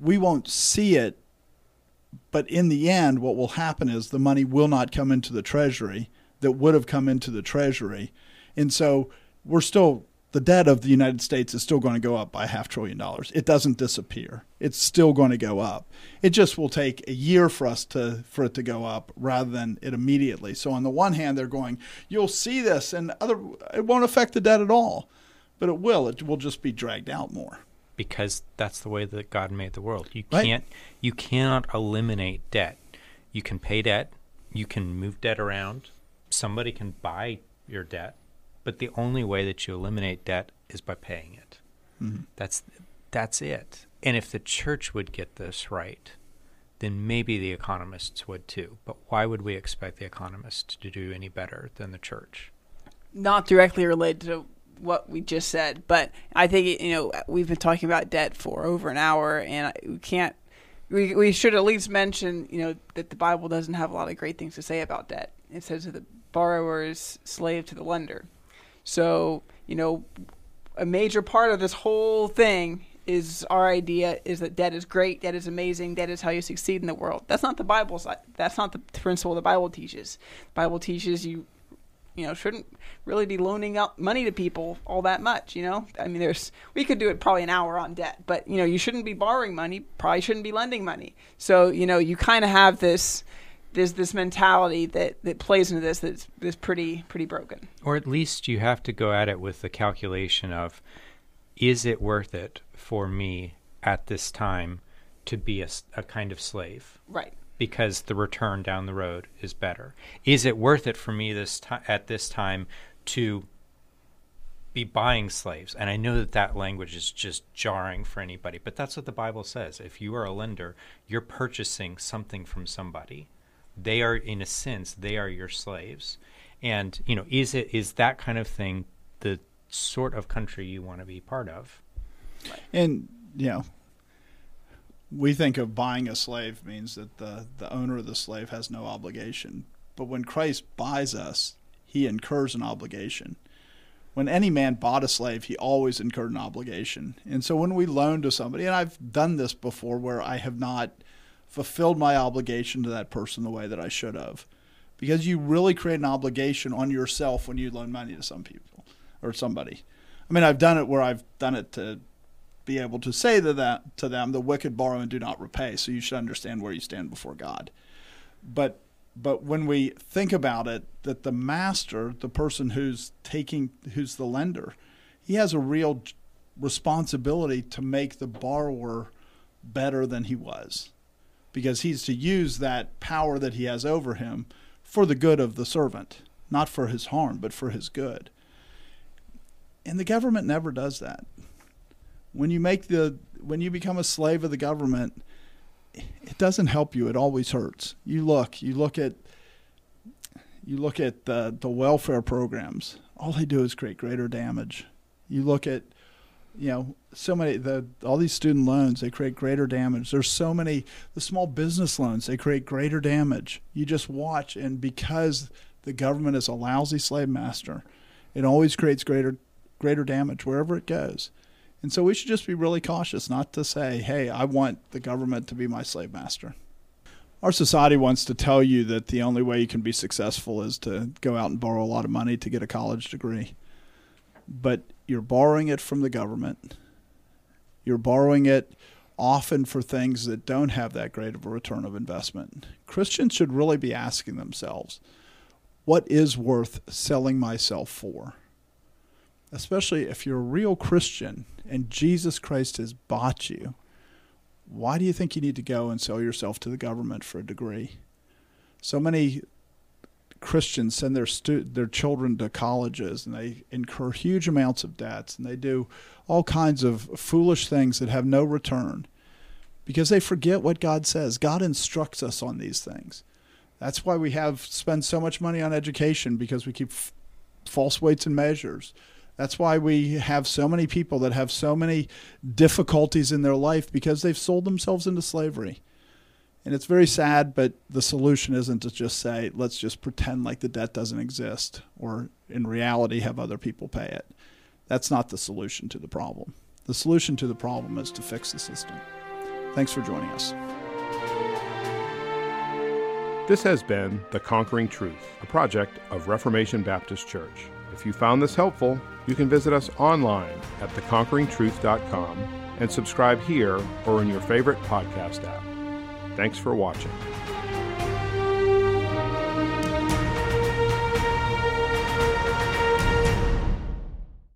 we won't see it. But in the end, what will happen is the money will not come into the treasury that would have come into the treasury. And so we're still, the debt of the United States is still going to go up by half trillion dollars. It doesn't disappear. It's still going to go up. It just will take a year for us to, for it to go up rather than it immediately. So on the one hand, they're going, you'll see this and other, it won't affect the debt at all, but it will, it will just be dragged out more. Because that's the way that God made the world. You can't, right. You cannot eliminate debt. You can pay debt. You can move debt around. Somebody can buy your debt. But the only way that you eliminate debt is by paying it. Mm-hmm. That's that's it. And if the church would get this right, then maybe the economists would too. But why would we expect the economists to do any better than the church? Not directly related to what we just said, but I think, you know, we've been talking about debt for over an hour, and we can't we, we should at least mention, you know, that the Bible doesn't have a lot of great things to say about debt. It says that the borrower is slave to the lender. So, you know, a major part of this whole thing is our idea is that debt is great, debt is amazing, debt is how you succeed in the world. That's not the Bible's, that's not the principle the Bible teaches. The Bible teaches you You know, shouldn't really be loaning out money to people all that much, you know? I mean, there's we could do it probably an hour on debt, but, you know, you shouldn't be borrowing money, probably shouldn't be lending money. So, you know, you kind of have this there's this mentality that, that plays into this that's, that's pretty pretty broken. Or at least you have to go at it with the calculation of, is it worth it for me at this time to be a, a kind of slave? Right. Because the return down the road is better. Is it worth it for me this t- at this time to be buying slaves? And I know that that language is just jarring for anybody, but that's what the Bible says. If you are a lender, you're purchasing something from somebody. They are, in a sense, they are your slaves. And, you know, is it is that kind of thing the sort of country you want to be part of? And, you know, we think of buying a slave means that the, the owner of the slave has no obligation. But when Christ buys us, he incurs an obligation. When any man bought a slave, he always incurred an obligation. And so when we loan to somebody, and I've done this before where I have not fulfilled my obligation to that person the way that I should have, because you really create an obligation on yourself when you loan money to some people or somebody. I mean, I've done it where I've done it to be able to say to that to them, the wicked borrow and do not repay, so you should understand where you stand before God. But but when we think about it, that the master, the person who's taking, who's the lender, he has a real responsibility to make the borrower better than he was, because he's to use that power that he has over him for the good of the servant, not for his harm, but for his good. And the government never does that. When you make the when you become a slave of the government, it doesn't help you. It always hurts. You look, you look at you look at the, the welfare programs. All they do is create greater damage. You look at, you know, so many the all these student loans, they create greater damage. There's so many the small business loans, they create greater damage. You just watch, and because the government is a lousy slave master, it always creates greater greater damage wherever it goes. And so we should just be really cautious not to say, hey, I want the government to be my slave master. Our society wants to tell you that the only way you can be successful is to go out and borrow a lot of money to get a college degree. But you're borrowing it from the government. You're borrowing it often for things that don't have that great of a return of investment. Christians should really be asking themselves, what is worth selling myself for? Especially if you're a real Christian and Jesus Christ has bought you, why do you think you need to go and sell yourself to the government for a degree? So many Christians send their stu- their children to colleges, and they incur huge amounts of debts, and they do all kinds of foolish things that have no return because they forget what God says. God instructs us on these things. That's why we have spend so much money on education, because we keep f- false weights and measures. That's why we have so many people that have so many difficulties in their life, because they've sold themselves into slavery. And it's very sad, but the solution isn't to just say, let's just pretend like the debt doesn't exist, or in reality have other people pay it. That's not the solution to the problem. The solution to the problem is to fix the system. Thanks for joining us. This has been The Conquering Truth, a project of Reformation Baptist Church. If you found this helpful, you can visit us online at the conquering truth dot com and subscribe here or in your favorite podcast app. Thanks for watching.